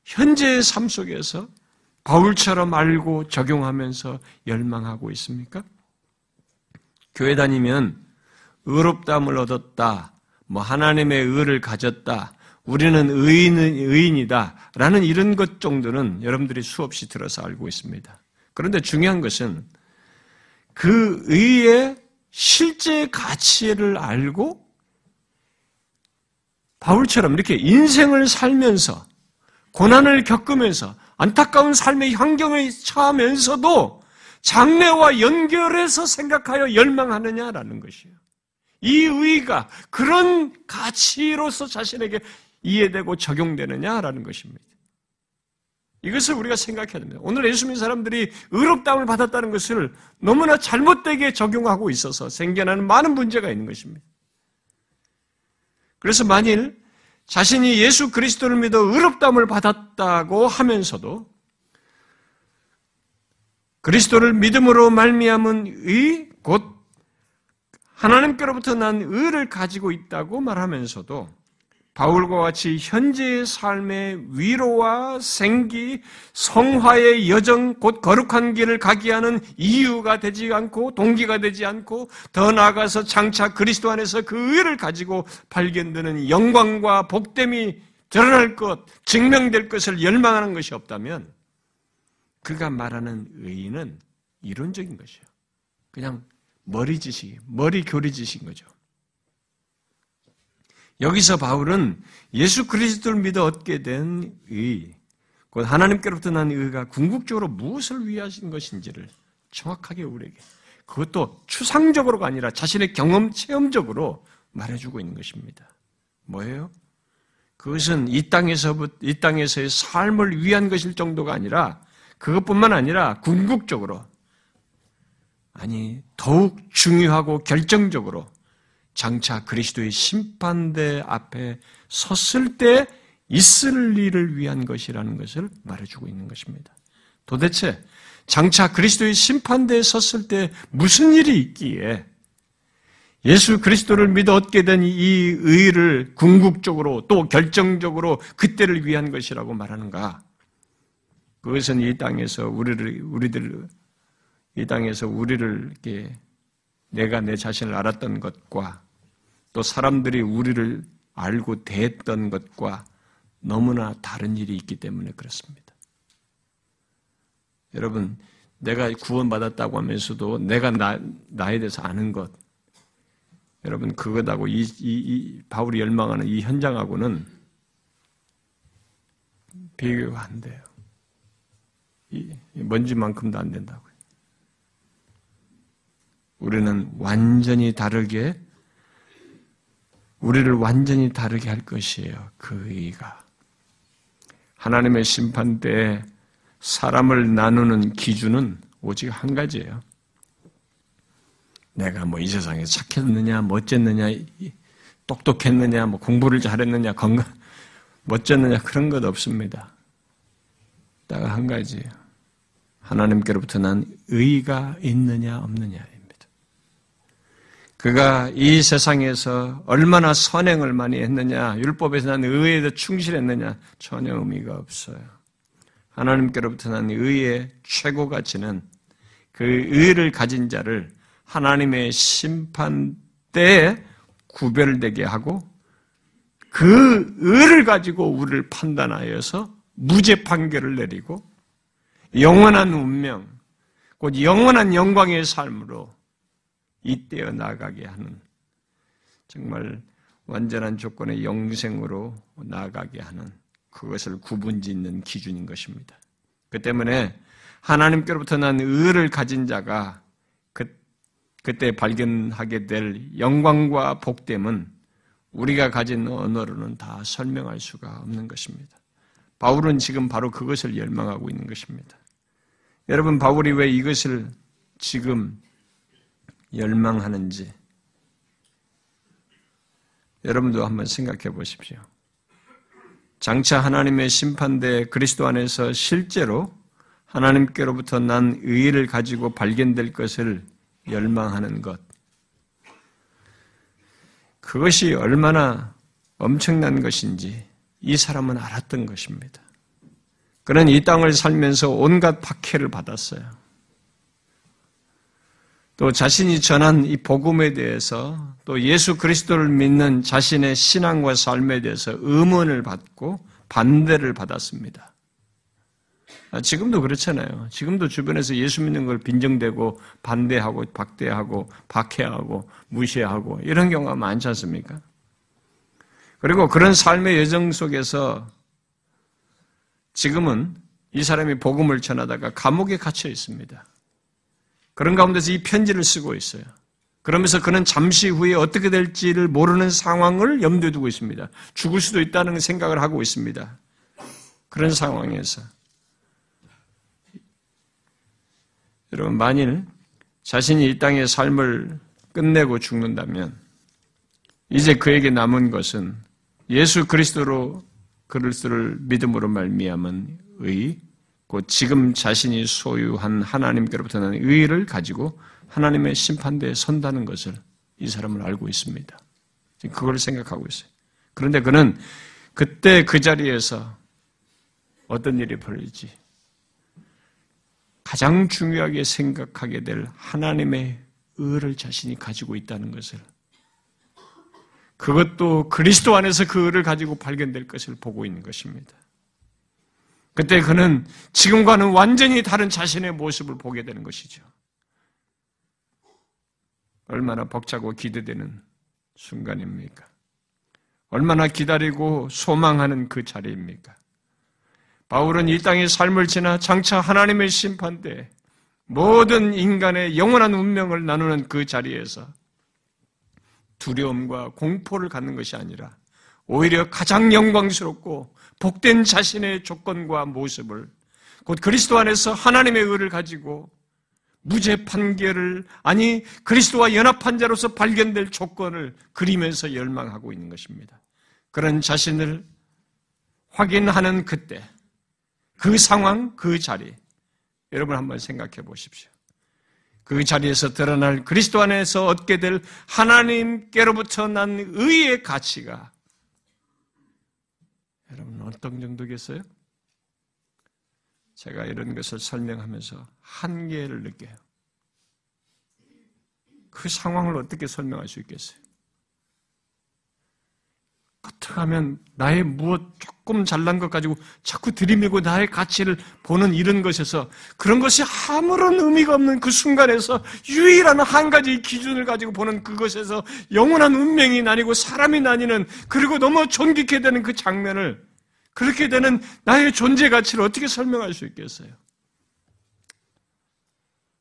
현재의 삶 속에서 바울처럼 알고 적용하면서 열망하고 있습니까? 교회 다니면 의롭다함을 얻었다, 뭐 하나님의 의를 가졌다, 우리는 의인, 의인이다 라는 이런 것 정도는 여러분들이 수없이 들어서 알고 있습니다. 그런데 중요한 것은 그 의의 실제 가치를 알고 바울처럼 이렇게 인생을 살면서 고난을 겪으면서 안타까운 삶의 환경에 처하면서도 장래와 연결해서 생각하여 열망하느냐라는 것이에요. 이 의의가 그런 가치로서 자신에게 이해되고 적용되느냐라는 것입니다. 이것을 우리가 생각해야 됩니다. 오늘 예수 믿는 사람들이 의롭다함을 받았다는 것을 너무나 잘못되게 적용하고 있어서 생겨나는 많은 문제가 있는 것입니다. 그래서 만일 자신이 예수 그리스도를 믿어 의롭다함을 받았다고 하면서도 그리스도를 믿음으로 말미암은 의, 곧 하나님께로부터 난 의를 가지고 있다고 말하면서도 바울과 같이 현재의 삶의 위로와 생기, 성화의 여정, 곧 거룩한 길을 가게 하는 이유가 되지 않고 동기가 되지 않고 더 나아가서 장차 그리스도 안에서 그 의를 가지고 발견되는 영광과 복됨이 드러날 것, 증명될 것을 열망하는 것이 없다면 그가 말하는 의의는 이론적인 것이에요. 그냥 머리 지식, 머리 교리 지식인 거죠. 여기서 바울은 예수 그리스도를 믿어 얻게 된 의, 곧 하나님께로부터 난 의가 궁극적으로 무엇을 위하신 것인지를 정확하게 우리에게, 그것도 추상적으로가 아니라 자신의 경험, 체험적으로 말해주고 있는 것입니다. 뭐예요? 그것은 이 땅에서부터, 이 땅에서의 삶을 위한 것일 정도가 아니라, 그것뿐만 아니라 궁극적으로, 아니, 더욱 중요하고 결정적으로 장차 그리스도의 심판대 앞에 섰을 때 있을 일을 위한 것이라는 것을 말해주고 있는 것입니다. 도대체 장차 그리스도의 심판대에 섰을 때 무슨 일이 있기에 예수 그리스도를 믿어 얻게 된 이 의를 궁극적으로 또 결정적으로 그때를 위한 것이라고 말하는가? 그것은 이 땅에서 우리를, 우리들, 이 땅에서 우리를 이렇게 내가 내 자신을 알았던 것과 또 사람들이 우리를 알고 대했던 것과 너무나 다른 일이 있기 때문에 그렇습니다. 여러분, 내가 구원받았다고 하면서도 내가 나, 나에 대해서 아는 것, 여러분, 그것하고 이, 이, 이 바울이 열망하는 이 현장하고는 비교가 안 돼요. 이, 먼지만큼도 안 된다고요. 우리는 완전히 다르게, 우리를 완전히 다르게 할 것이에요. 그 의가. 하나님의 심판대에 사람을 나누는 기준은 오직 한 가지예요. 내가 뭐 이 세상에 착했느냐, 멋졌느냐, 똑똑했느냐, 뭐 공부를 잘했느냐, 건강, 멋졌느냐, 그런 것 없습니다. 딱 한 가지예요. 하나님께로부터 난 의가 있느냐, 없느냐. 그가 이 세상에서 얼마나 선행을 많이 했느냐, 율법에서 난 의에 더 충실했느냐, 전혀 의미가 없어요. 하나님께로부터 난 의의 최고 가치는 그 의를 가진 자를 하나님의 심판 때에 구별되게 하고 그 의를 가지고 우리를 판단하여서 무죄 판결을 내리고 영원한 운명, 곧 영원한 영광의 삶으로 이때어 나아가게 하는, 정말 완전한 조건의 영생으로 나아가게 하는, 그것을 구분짓는 기준인 것입니다. 그 때문에 하나님께로부터 난 의를 가진 자가 그, 그때 발견하게 될 영광과 복됨은 우리가 가진 언어로는 다 설명할 수가 없는 것입니다. 바울은 지금 바로 그것을 열망하고 있는 것입니다. 여러분, 바울이 왜 이것을 지금 열망하는지 여러분도 한번 생각해 보십시오. 장차 하나님의 심판대에 그리스도 안에서 실제로 하나님께로부터 난 의의를 가지고 발견될 것을 열망하는 것, 그것이 얼마나 엄청난 것인지 이 사람은 알았던 것입니다. 그는 이 땅을 살면서 온갖 박해를 받았어요. 또 자신이 전한 이 복음에 대해서, 또 예수 그리스도를 믿는 자신의 신앙과 삶에 대해서 의문을 받고 반대를 받았습니다. 아, 지금도 그렇잖아요. 지금도 주변에서 예수 믿는 걸 빈정대고 반대하고 박대하고 박해하고 무시하고 이런 경우가 많지 않습니까? 그리고 그런 삶의 여정 속에서 지금은 이 사람이 복음을 전하다가 감옥에 갇혀 있습니다. 그런 가운데서 이 편지를 쓰고 있어요. 그러면서 그는 잠시 후에 어떻게 될지를 모르는 상황을 염두에 두고 있습니다. 죽을 수도 있다는 생각을 하고 있습니다. 그런 상황에서 여러분, 만일 자신이 이 땅의 삶을 끝내고 죽는다면 이제 그에게 남은 것은 예수 그리스도로 그리스도를 믿음으로 말미암은 의, 곧 지금 자신이 소유한 하나님께로부터 나는 의를 가지고 하나님의 심판대에 선다는 것을 이 사람은 알고 있습니다. 지금 그걸 생각하고 있어요. 그런데 그는 그때 그 자리에서 어떤 일이 벌어질지 가장 중요하게 생각하게 될 하나님의 의를 자신이 가지고 있다는 것을, 그것도 그리스도 안에서 그 의를 가지고 발견될 것을 보고 있는 것입니다. 그때 그는 지금과는 완전히 다른 자신의 모습을 보게 되는 것이죠. 얼마나 벅차고 기대되는 순간입니까? 얼마나 기다리고 소망하는 그 자리입니까? 바울은 이 땅의 삶을 지나 장차 하나님의 심판대에 모든 인간의 영원한 운명을 나누는 그 자리에서 두려움과 공포를 갖는 것이 아니라 오히려 가장 영광스럽고 복된 자신의 조건과 모습을, 곧 그리스도 안에서 하나님의 의를 가지고 무죄 판결을, 아니 그리스도와 연합한 자로서 발견될 조건을 그리면서 열망하고 있는 것입니다. 그런 자신을 확인하는 그때, 그 상황, 그 자리, 여러분 한번 생각해 보십시오. 그 자리에서 드러날 그리스도 안에서 얻게 될 하나님께로부터 난 의의 가치가 여러분 어떤 정도겠어요? 제가 이런 것을 설명하면서 한계를 느껴요. 그 상황을 어떻게 설명할 수 있겠어요? 어떻게 하면 나의 무엇 조금 잘난 것 가지고 자꾸 들이밀고 나의 가치를 보는 이런 것에서, 그런 것이 아무런 의미가 없는 그 순간에서 유일한 한 가지 기준을 가지고 보는 그것에서 영원한 운명이 나뉘고 사람이 나뉘는, 그리고 너무 존귀케 되는 그 장면을, 그렇게 되는 나의 존재 가치를 어떻게 설명할 수 있겠어요?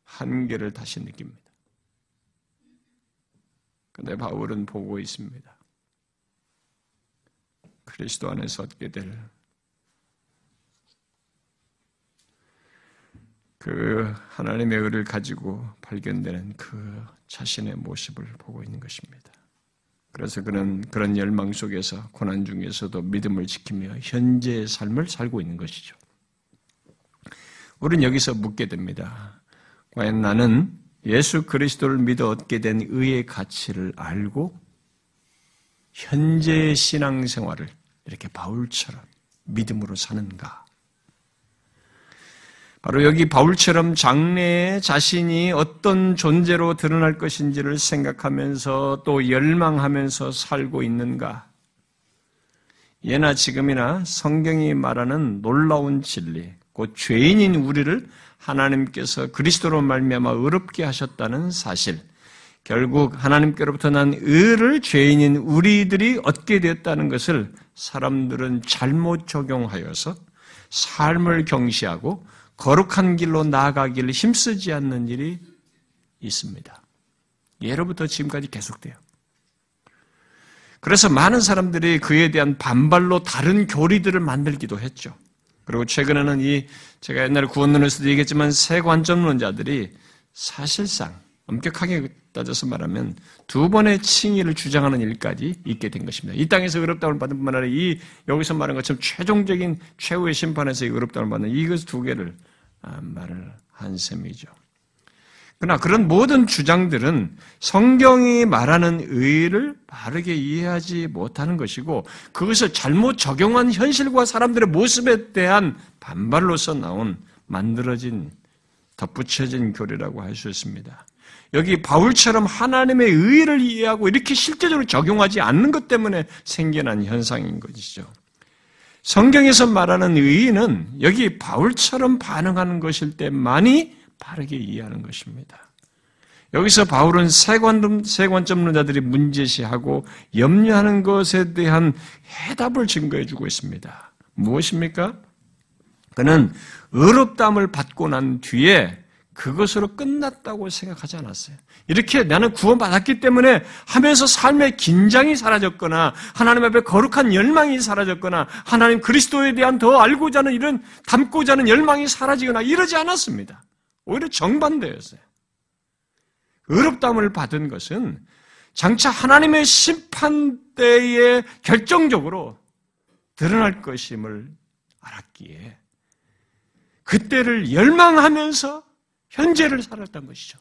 한계를 다시 느낍니다. 그런데 바울은 보고 있습니다. 그리스도 안에서 얻게 될 그 하나님의 의를 가지고 발견되는 그 자신의 모습을 보고 있는 것입니다. 그래서 그는 그런 열망 속에서, 고난 중에서도 믿음을 지키며 현재의 삶을 살고 있는 것이죠. 우리는 여기서 묻게 됩니다. 과연 나는 예수 그리스도를 믿어 얻게 된 의의 가치를 알고 현재의 신앙생활을 이렇게 바울처럼 믿음으로 사는가? 바로 여기 바울처럼 장래에 자신이 어떤 존재로 드러날 것인지를 생각하면서 또 열망하면서 살고 있는가? 예나 지금이나 성경이 말하는 놀라운 진리, 곧 죄인인 우리를 하나님께서 그리스도로 말미암아 의롭게 하셨다는 사실, 결국 하나님께로부터 난 의를 죄인인 우리들이 얻게 되었다는 것을 사람들은 잘못 적용하여서 삶을 경시하고 거룩한 길로 나아가기를 힘쓰지 않는 일이 있습니다. 예로부터 지금까지 계속돼요. 그래서 많은 사람들이 그에 대한 반발로 다른 교리들을 만들기도 했죠. 그리고 최근에는 이 제가 옛날에 구원론에서도 얘기했지만 새 관점론자들이 사실상 엄격하게 따져서 말하면 두 번의 칭의를 주장하는 일까지 있게 된 것입니다. 이 땅에서 의롭다움을 받은 뿐만 아니라 이 여기서 말한 것처럼 최종적인 최후의 심판에서 의롭다움을 받는 이것 두 개를 말을 한 셈이죠. 그러나 그런 모든 주장들은 성경이 말하는 의를 바르게 이해하지 못하는 것이고, 그것을 잘못 적용한 현실과 사람들의 모습에 대한 반발로서 나온 만들어진, 덧붙여진 교리라고 할 수 있습니다. 여기 바울처럼 하나님의 의의를 이해하고 이렇게 실제적으로 적용하지 않는 것 때문에 생겨난 현상인 것이죠. 성경에서 말하는 의의는 여기 바울처럼 반응하는 것일 때만이 바르게 이해하는 것입니다. 여기서 바울은 세 관점, 세 관점론자들이 문제시하고 염려하는 것에 대한 해답을 증거해주고 있습니다. 무엇입니까? 그는 의롭다함을 받고 난 뒤에 그것으로 끝났다고 생각하지 않았어요. 이렇게 나는 구원받았기 때문에 하면서 삶의 긴장이 사라졌거나 하나님 앞에 거룩한 열망이 사라졌거나 하나님 그리스도에 대한 더 알고자 하는, 이런 담고자 하는 열망이 사라지거나 이러지 않았습니다. 오히려 정반대였어요. 의롭다함을 받은 것은 장차 하나님의 심판대에 결정적으로 드러날 것임을 알았기에 그때를 열망하면서 현재를 살았던 것이죠.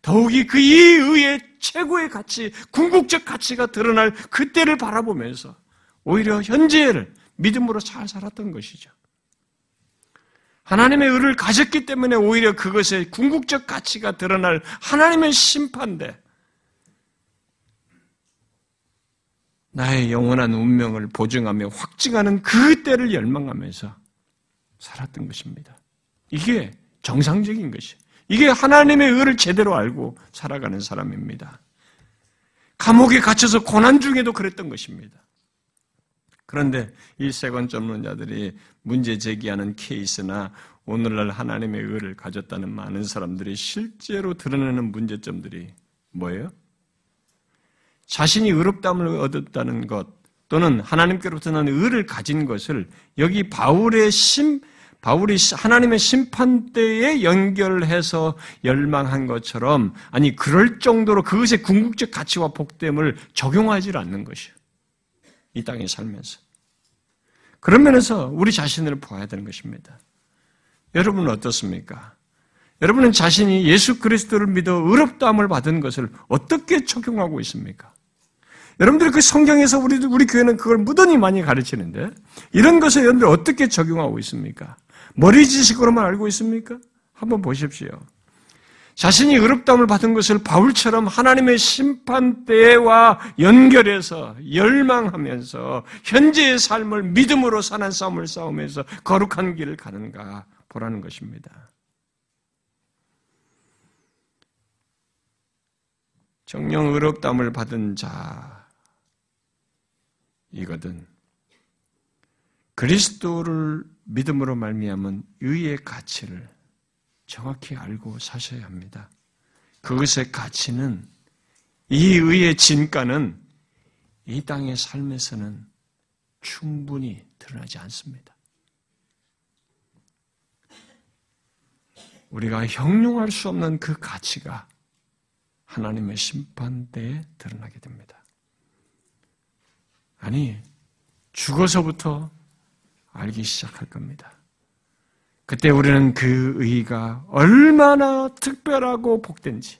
더욱이 그 이후에 최고의 가치, 궁극적 가치가 드러날 그때를 바라보면서 오히려 현재를 믿음으로 잘 살았던 것이죠. 하나님의 의를 가졌기 때문에 오히려 그것의 궁극적 가치가 드러날 하나님의 심판대, 나의 영원한 운명을 보증하며 확증하는 그 때를 열망하면서 살았던 것입니다. 이게 정상적인 것이에요. 이게 하나님의 의를 제대로 알고 살아가는 사람입니다. 감옥에 갇혀서 고난 중에도 그랬던 것입니다. 그런데 이 세관점론자들이 문제 제기하는 케이스나 오늘날 하나님의 의를 가졌다는 많은 사람들이 실제로 드러내는 문제점들이 뭐예요? 자신이 의롭다함을 얻었다는 것 또는 하나님께로부터 난 의를 가진 것을 여기 바울의 심 바울이 하나님의 심판대에 연결해서 열망한 것처럼, 아니 그럴 정도로 그것의 궁극적 가치와 복됨을 적용하지 않는 것이에요. 이 땅에 살면서. 그런 면에서 우리 자신을 봐야 되는 것입니다. 여러분은 어떻습니까? 여러분은 자신이 예수 그리스도를 믿어 의롭다함을 받은 것을 어떻게 적용하고 있습니까? 여러분들이 그 성경에서 우리 우리 교회는 그걸 무던히 많이 가르치는데 이런 것을 여러분들이 어떻게 적용하고 있습니까? 머리 지식으로만 알고 있습니까? 한번 보십시오. 자신이 의롭다함을 받은 것을 바울처럼 하나님의 심판대와 연결해서 열망하면서 현재의 삶을 믿음으로 사는 싸움을 싸우면서 거룩한 길을 가는가 보라는 것입니다. 정녕 의롭다함을 받은 자이거든 그리스도를 믿음으로 말미암은 의의 가치를 정확히 알고 사셔야 합니다. 그것의 가치는, 이 의의 진가는 이 땅의 삶에서는 충분히 드러나지 않습니다. 우리가 형용할 수 없는 그 가치가 하나님의 심판대에 드러나게 됩니다. 아니, 죽어서부터 알기 시작할 겁니다. 그때 우리는 그 의가 얼마나 특별하고 복된지,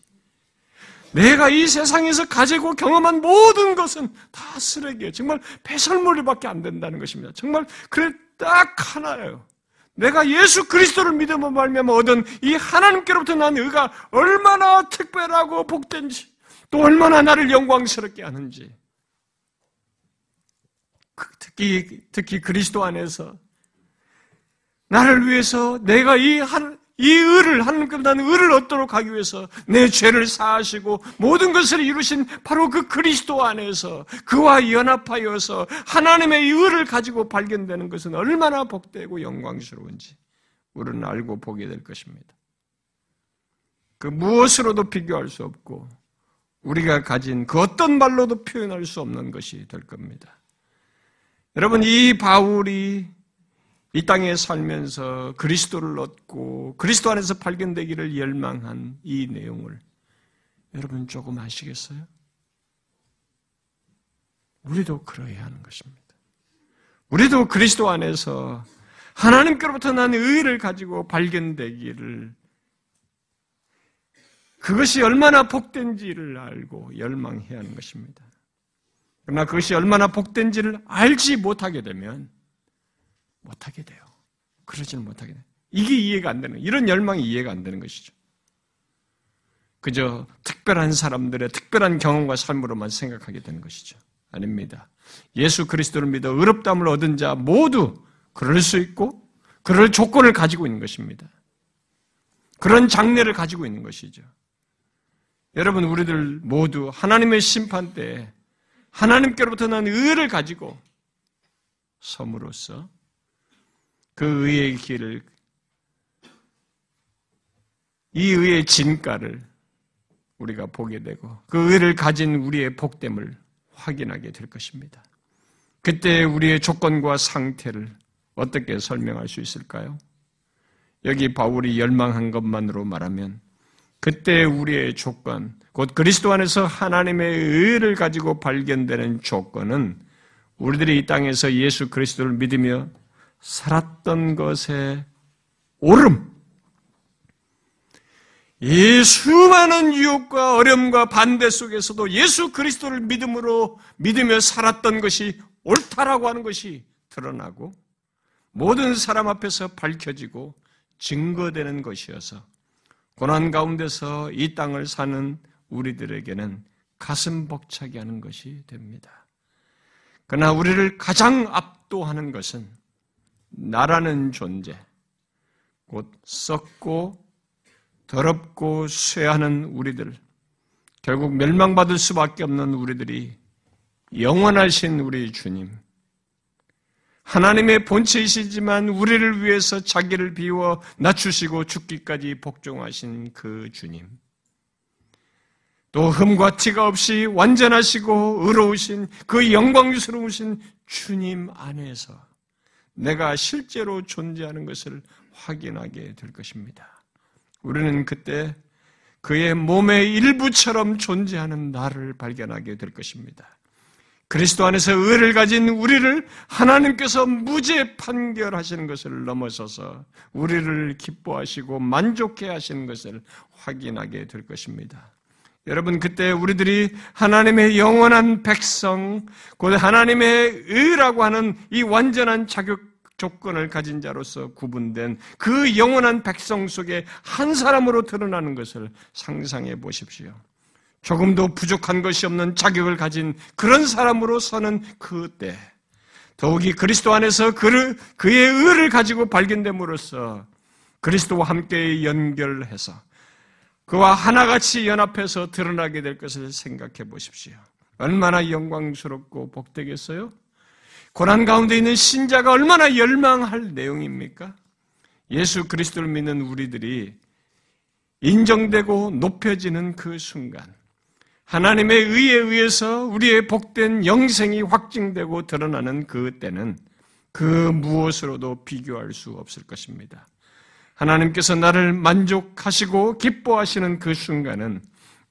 내가 이 세상에서 가지고 경험한 모든 것은 다 쓰레기예요. 정말 배설물밖에 안 된다는 것입니다. 정말 그래 딱 하나예요. 내가 예수 그리스도를 믿음으로 말미암아 얻은 이 하나님께로부터 난 의가 얼마나 특별하고 복된지, 또 얼마나 나를 영광스럽게 하는지, 특히 특히 그리스도 안에서 나를 위해서 내가 이, 한, 이 의를, 하나님께로부터 난 의를 얻도록 하기 위해서 내 죄를 사하시고 모든 것을 이루신 바로 그 그리스도 안에서 그와 연합하여서 하나님의 의를 가지고 발견되는 것은 얼마나 복되고 영광스러운지 우리는 알고 보게 될 것입니다. 그 무엇으로도 비교할 수 없고 우리가 가진 그 어떤 말로도 표현할 수 없는 것이 될 겁니다. 여러분, 이 바울이 이 땅에 살면서 그리스도를 얻고 그리스도 안에서 발견되기를 열망한 이 내용을 여러분 조금 아시겠어요? 우리도 그러해야 하는 것입니다. 우리도 그리스도 안에서 하나님께로부터 난 의를 가지고 발견되기를, 그것이 얼마나 복된지를 알고 열망해야 하는 것입니다. 그러나 그것이 얼마나 복된지를 알지 못하게 되면 못하게 돼요. 그러지는 못하게 돼요. 이게 이해가 안 되는, 이런 열망이 이해가 안 되는 것이죠. 그저 특별한 사람들의 특별한 경험과 삶으로만 생각하게 되는 것이죠. 아닙니다. 예수 그리스도를 믿어 의롭다함을 얻은 자 모두 그럴 수 있고 그럴 조건을 가지고 있는 것입니다. 그런 장래를 가지고 있는 것이죠. 여러분, 우리들 모두 하나님의 심판대에 하나님께로부터 난 의를 가지고 섬으로써 그 의의 길을, 이 의의 진가를 우리가 보게 되고 그 의를 가진 우리의 복됨을 확인하게 될 것입니다. 그때 우리의 조건과 상태를 어떻게 설명할 수 있을까요? 여기 바울이 열망한 것만으로 말하면 그때 우리의 조건, 곧 그리스도 안에서 하나님의 의를 가지고 발견되는 조건은 우리들이 이 땅에서 예수 그리스도를 믿으며 살았던 것의 오름, 이 수많은 유혹과 어려움과 반대 속에서도 예수 그리스도를 믿음으로 믿으며 살았던 것이 옳다라고 하는 것이 드러나고 모든 사람 앞에서 밝혀지고 증거되는 것이어서 고난 가운데서 이 땅을 사는 우리들에게는 가슴 벅차게 하는 것이 됩니다. 그러나 우리를 가장 압도하는 것은 나라는 존재, 곧 썩고 더럽고 쇠하는 우리들, 결국 멸망받을 수밖에 없는 우리들이 영원하신 우리 주님, 하나님의 본체이시지만 우리를 위해서 자기를 비워 낮추시고 죽기까지 복종하신 그 주님, 또 흠과 티가 없이 완전하시고 의로우신 그 영광스러우신 주님 안에서 내가 실제로 존재하는 것을 확인하게 될 것입니다. 우리는 그때 그의 몸의 일부처럼 존재하는 나를 발견하게 될 것입니다. 그리스도 안에서 의를 가진 우리를 하나님께서 무죄 판결하시는 것을 넘어서서 우리를 기뻐하시고 만족해 하시는 것을 확인하게 될 것입니다. 여러분, 그때 우리들이 하나님의 영원한 백성, 곧 하나님의 의라고 하는 이 완전한 자격 조건을 가진 자로서 구분된 그 영원한 백성 속에 한 사람으로 드러나는 것을 상상해 보십시오. 조금도 부족한 것이 없는 자격을 가진 그런 사람으로 서는 그때, 더욱이 그리스도 안에서 그를, 그의 의를 가지고 발견됨으로써 그리스도와 함께 연결해서 그와 하나같이 연합해서 드러나게 될 것을 생각해 보십시오. 얼마나 영광스럽고 복되겠어요? 고난 가운데 있는 신자가 얼마나 열망할 내용입니까? 예수 그리스도를 믿는 우리들이 인정되고 높여지는 그 순간, 하나님의 의에 의해서 우리의 복된 영생이 확증되고 드러나는 그 때는 그 무엇으로도 비교할 수 없을 것입니다. 하나님께서 나를 만족하시고 기뻐하시는 그 순간은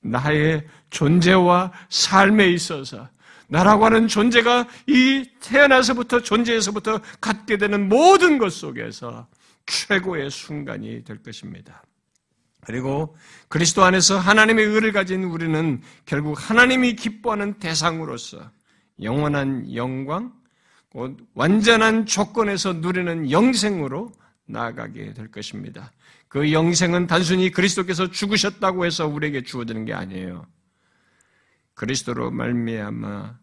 나의 존재와 삶에 있어서 나라고 하는 존재가 이 태어나서부터 존재에서부터 갖게 되는 모든 것 속에서 최고의 순간이 될 것입니다. 그리고 그리스도 안에서 하나님의 의를 가진 우리는 결국 하나님이 기뻐하는 대상으로서 영원한 영광, 곧 완전한 조건에서 누리는 영생으로 나아가게 될 것입니다. 그 영생은 단순히 그리스도께서 죽으셨다고 해서 우리에게 주어지는 게 아니에요. 그리스도로 말미암아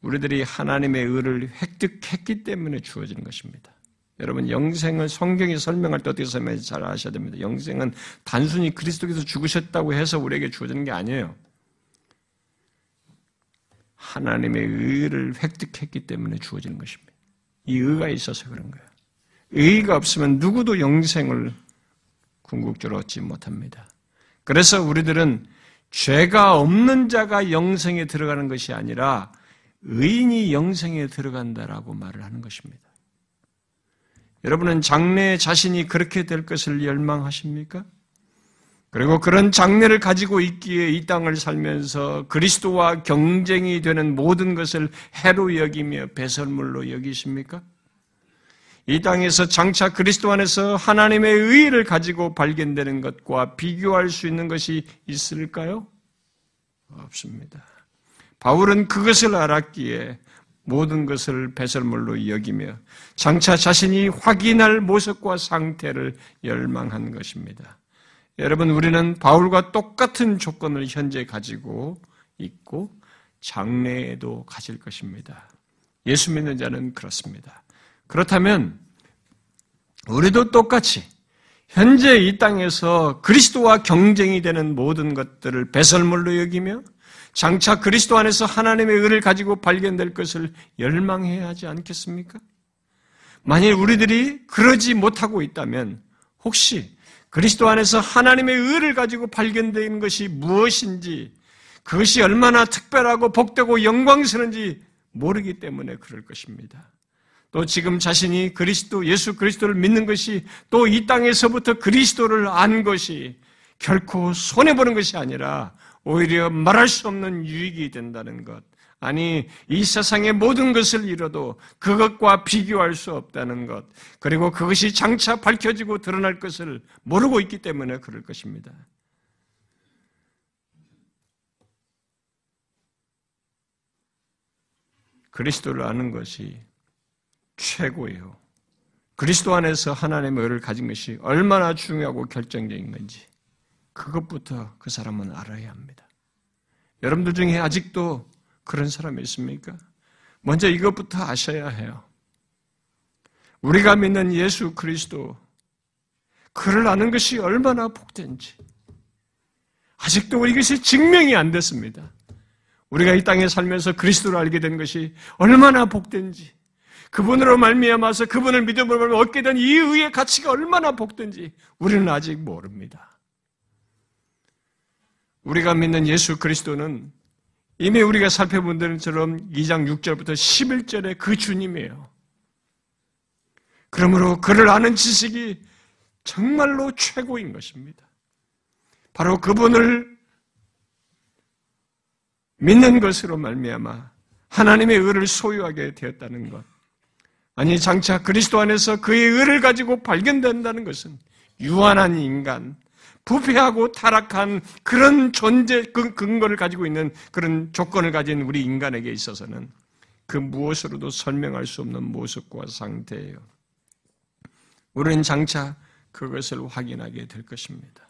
우리들이 하나님의 의를 획득했기 때문에 주어지는 것입니다. 여러분, 영생을 성경이 설명할 때 어떻게 설명할지 잘 아셔야 됩니다. 영생은 단순히 그리스도께서 죽으셨다고 해서 우리에게 주어지는 게 아니에요. 하나님의 의를 획득했기 때문에 주어지는 것입니다. 이 의가 있어서 그런 거예요. 의의가 없으면 누구도 영생을 궁극적으로 얻지 못합니다. 그래서 우리들은 죄가 없는 자가 영생에 들어가는 것이 아니라 의인이 영생에 들어간다라고 말을 하는 것입니다. 여러분은 장래에 자신이 그렇게 될 것을 열망하십니까? 그리고 그런 장래를 가지고 있기에 이 땅을 살면서 그리스도와 경쟁이 되는 모든 것을 해로 여기며 배설물로 여기십니까? 이 땅에서 장차 그리스도 안에서 하나님의 의를 가지고 발견되는 것과 비교할 수 있는 것이 있을까요? 없습니다. 바울은 그것을 알았기에 모든 것을 배설물로 여기며 장차 자신이 확인할 모습과 상태를 열망한 것입니다. 여러분, 우리는 바울과 똑같은 조건을 현재 가지고 있고 장래에도 가질 것입니다. 예수 믿는 자는 그렇습니다. 그렇다면 우리도 똑같이 현재 이 땅에서 그리스도와 경쟁이 되는 모든 것들을 배설물로 여기며 장차 그리스도 안에서 하나님의 의를 가지고 발견될 것을 열망해야 하지 않겠습니까? 만일 우리들이 그러지 못하고 있다면 혹시 그리스도 안에서 하나님의 의를 가지고 발견되는 것이 무엇인지, 그것이 얼마나 특별하고 복되고 영광스러운지 모르기 때문에 그럴 것입니다. 또 지금 자신이 그리스도, 예수 그리스도를 믿는 것이 또 이 땅에서부터 그리스도를 아는 것이 결코 손해보는 것이 아니라 오히려 말할 수 없는 유익이 된다는 것. 아니, 이 세상의 모든 것을 잃어도 그것과 비교할 수 없다는 것. 그리고 그것이 장차 밝혀지고 드러날 것을 모르고 있기 때문에 그럴 것입니다. 그리스도를 아는 것이 최고예요. 그리스도 안에서 하나님의 의를 가진 것이 얼마나 중요하고 결정적인 건지 그것부터 그 사람은 알아야 합니다. 여러분들 중에 아직도 그런 사람이 있습니까? 먼저 이것부터 아셔야 해요. 우리가 믿는 예수 그리스도, 그를 아는 것이 얼마나 복된지. 아직도 이것이 증명이 안 됐습니다. 우리가 이 땅에 살면서 그리스도를 알게 된 것이 얼마나 복된지, 그분으로 말미암아서 그분을 믿음으로 말미암아 얻게 된 이 의의 가치가 얼마나 복된지 우리는 아직 모릅니다. 우리가 믿는 예수 그리스도는 이미 우리가 살펴본 대로처럼 이 장 육 절부터 십일 절의 그 주님이에요. 그러므로 그를 아는 지식이 정말로 최고인 것입니다. 바로 그분을 믿는 것으로 말미암아 하나님의 의를 소유하게 되었다는 것. 아니, 장차 그리스도 안에서 그의 의를 가지고 발견된다는 것은 유한한 인간, 부패하고 타락한 그런 존재, 그 근거를 가지고 있는 그런 조건을 가진 우리 인간에게 있어서는 그 무엇으로도 설명할 수 없는 모습과 상태예요. 우리는 장차 그것을 확인하게 될 것입니다.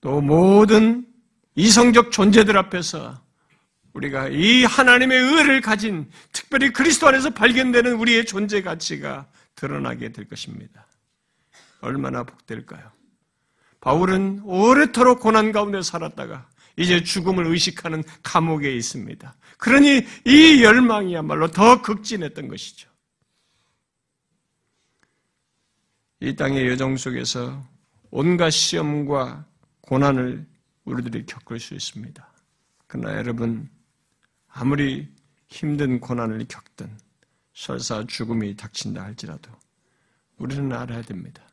또 모든 이성적 존재들 앞에서 우리가 이 하나님의 의를 가진, 특별히 그리스도 안에서 발견되는 우리의 존재 가치가 드러나게 될 것입니다. 얼마나 복될까요? 바울은 오래도록 고난 가운데 살았다가 이제 죽음을 의식하는 감옥에 있습니다. 그러니 이 열망이야말로 더 극진했던 것이죠. 이 땅의 여정 속에서 온갖 시험과 고난을 우리들이 겪을 수 있습니다. 그러나 여러분, 아무리 힘든 고난을 겪든 설사 죽음이 닥친다 할지라도 우리는 알아야 됩니다.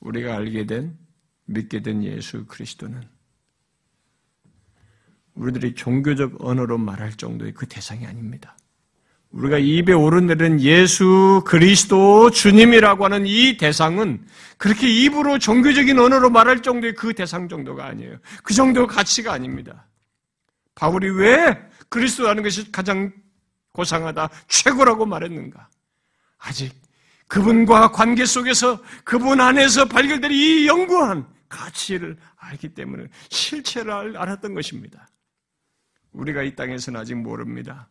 우리가 알게 된, 믿게 된 예수 그리스도는 우리들이 종교적 언어로 말할 정도의 그 대상이 아닙니다. 우리가 입에 오르내린 예수 그리스도 주님이라고 하는 이 대상은 그렇게 입으로 종교적인 언어로 말할 정도의 그 대상 정도가 아니에요. 그 정도 가치가 아닙니다. 바울이 왜 그리스도라는 것이 가장 고상하다, 최고라고 말했는가? 아직 그분과 관계 속에서, 그분 안에서 발견된 이 영구한 가치를 알기 때문에 실체를 알았던 것입니다. 우리가 이 땅에서는 아직 모릅니다.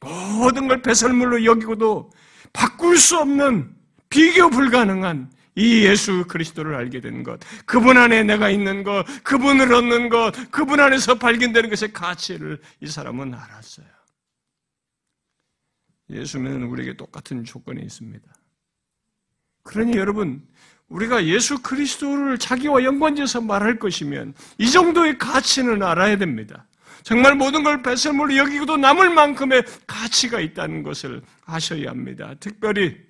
모든 걸 배설물로 여기고도 바꿀 수 없는, 비교 불가능한 이 예수 그리스도를 알게 된 것, 그분 안에 내가 있는 것, 그분을 얻는 것, 그분 안에서 발견되는 것의 가치를 이 사람은 알았어요. 예수 믿는 우리에게 똑같은 조건이 있습니다. 그러니 여러분, 우리가 예수 그리스도를 자기와 연관지어서 말할 것이면 이 정도의 가치는 알아야 됩니다. 정말 모든 걸 배설물로 여기고도 남을 만큼의 가치가 있다는 것을 아셔야 합니다. 특별히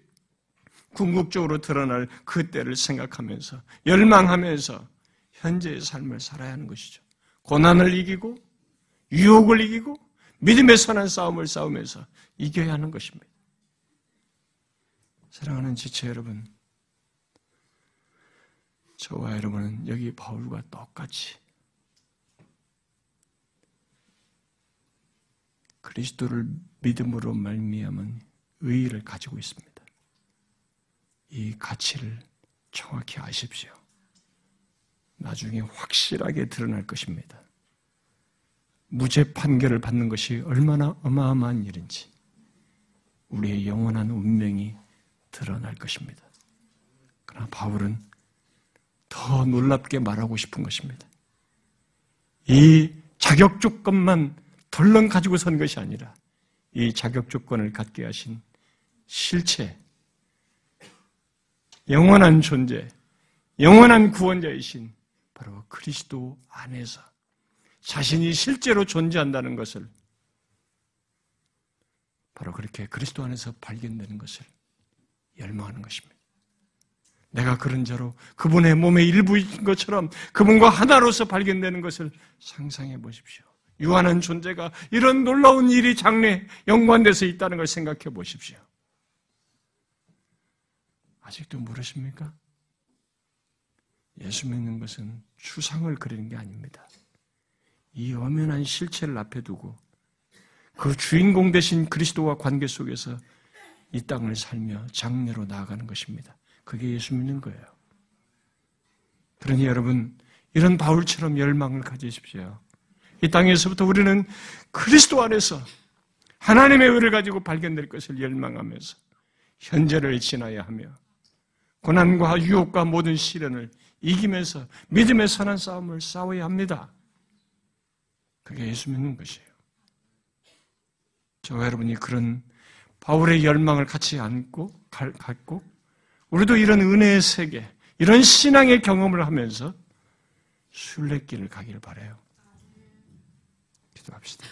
궁극적으로 드러날 그때를 생각하면서, 열망하면서 현재의 삶을 살아야 하는 것이죠. 고난을 이기고, 유혹을 이기고, 믿음의 선한 싸움을 싸우면서 이겨야 하는 것입니다. 사랑하는 지체 여러분, 저와 여러분은 여기 바울과 똑같이 그리스도를 믿음으로 말미암은 의의를 가지고 있습니다. 이 가치를 정확히 아십시오. 나중에 확실하게 드러날 것입니다. 무죄 판결을 받는 것이 얼마나 어마어마한 일인지 우리의 영원한 운명이 드러날 것입니다. 그러나 바울은 더 놀랍게 말하고 싶은 것입니다. 이 자격 조건만 덜렁 가지고 선 것이 아니라 이 자격 조건을 갖게 하신 실체, 영원한 존재, 영원한 구원자이신 바로 그리스도 안에서 자신이 실제로 존재한다는 것을 바로 그렇게 그리스도 안에서 발견되는 것을 열망하는 것입니다. 내가 그런 자로 그분의 몸의 일부인 것처럼 그분과 하나로서 발견되는 것을 상상해 보십시오. 유한한 존재가 이런 놀라운 일이 장래에 연관돼서 있다는 걸 생각해 보십시오. 아직도 모르십니까? 예수 믿는 것은 추상을 그리는 게 아닙니다. 이 엄연한 실체를 앞에 두고 그 주인공 되신 그리스도와 관계 속에서 이 땅을 살며 장래로 나아가는 것입니다. 그게 예수 믿는 거예요. 그러니 여러분, 이런 바울처럼 열망을 가지십시오. 이 땅에서부터 우리는 그리스도 안에서 하나님의 의를 가지고 발견될 것을 열망하면서 현재를 지나야 하며 고난과 유혹과 모든 시련을 이기면서 믿음의 선한 싸움을 싸워야 합니다. 그게 예수 믿는 것이에요. 저와 여러분이 그런 바울의 열망을 같이 안고 갖고 우리도 이런 은혜의 세계, 이런 신앙의 경험을 하면서 순례길을 가기를 바라요. 기도합시다.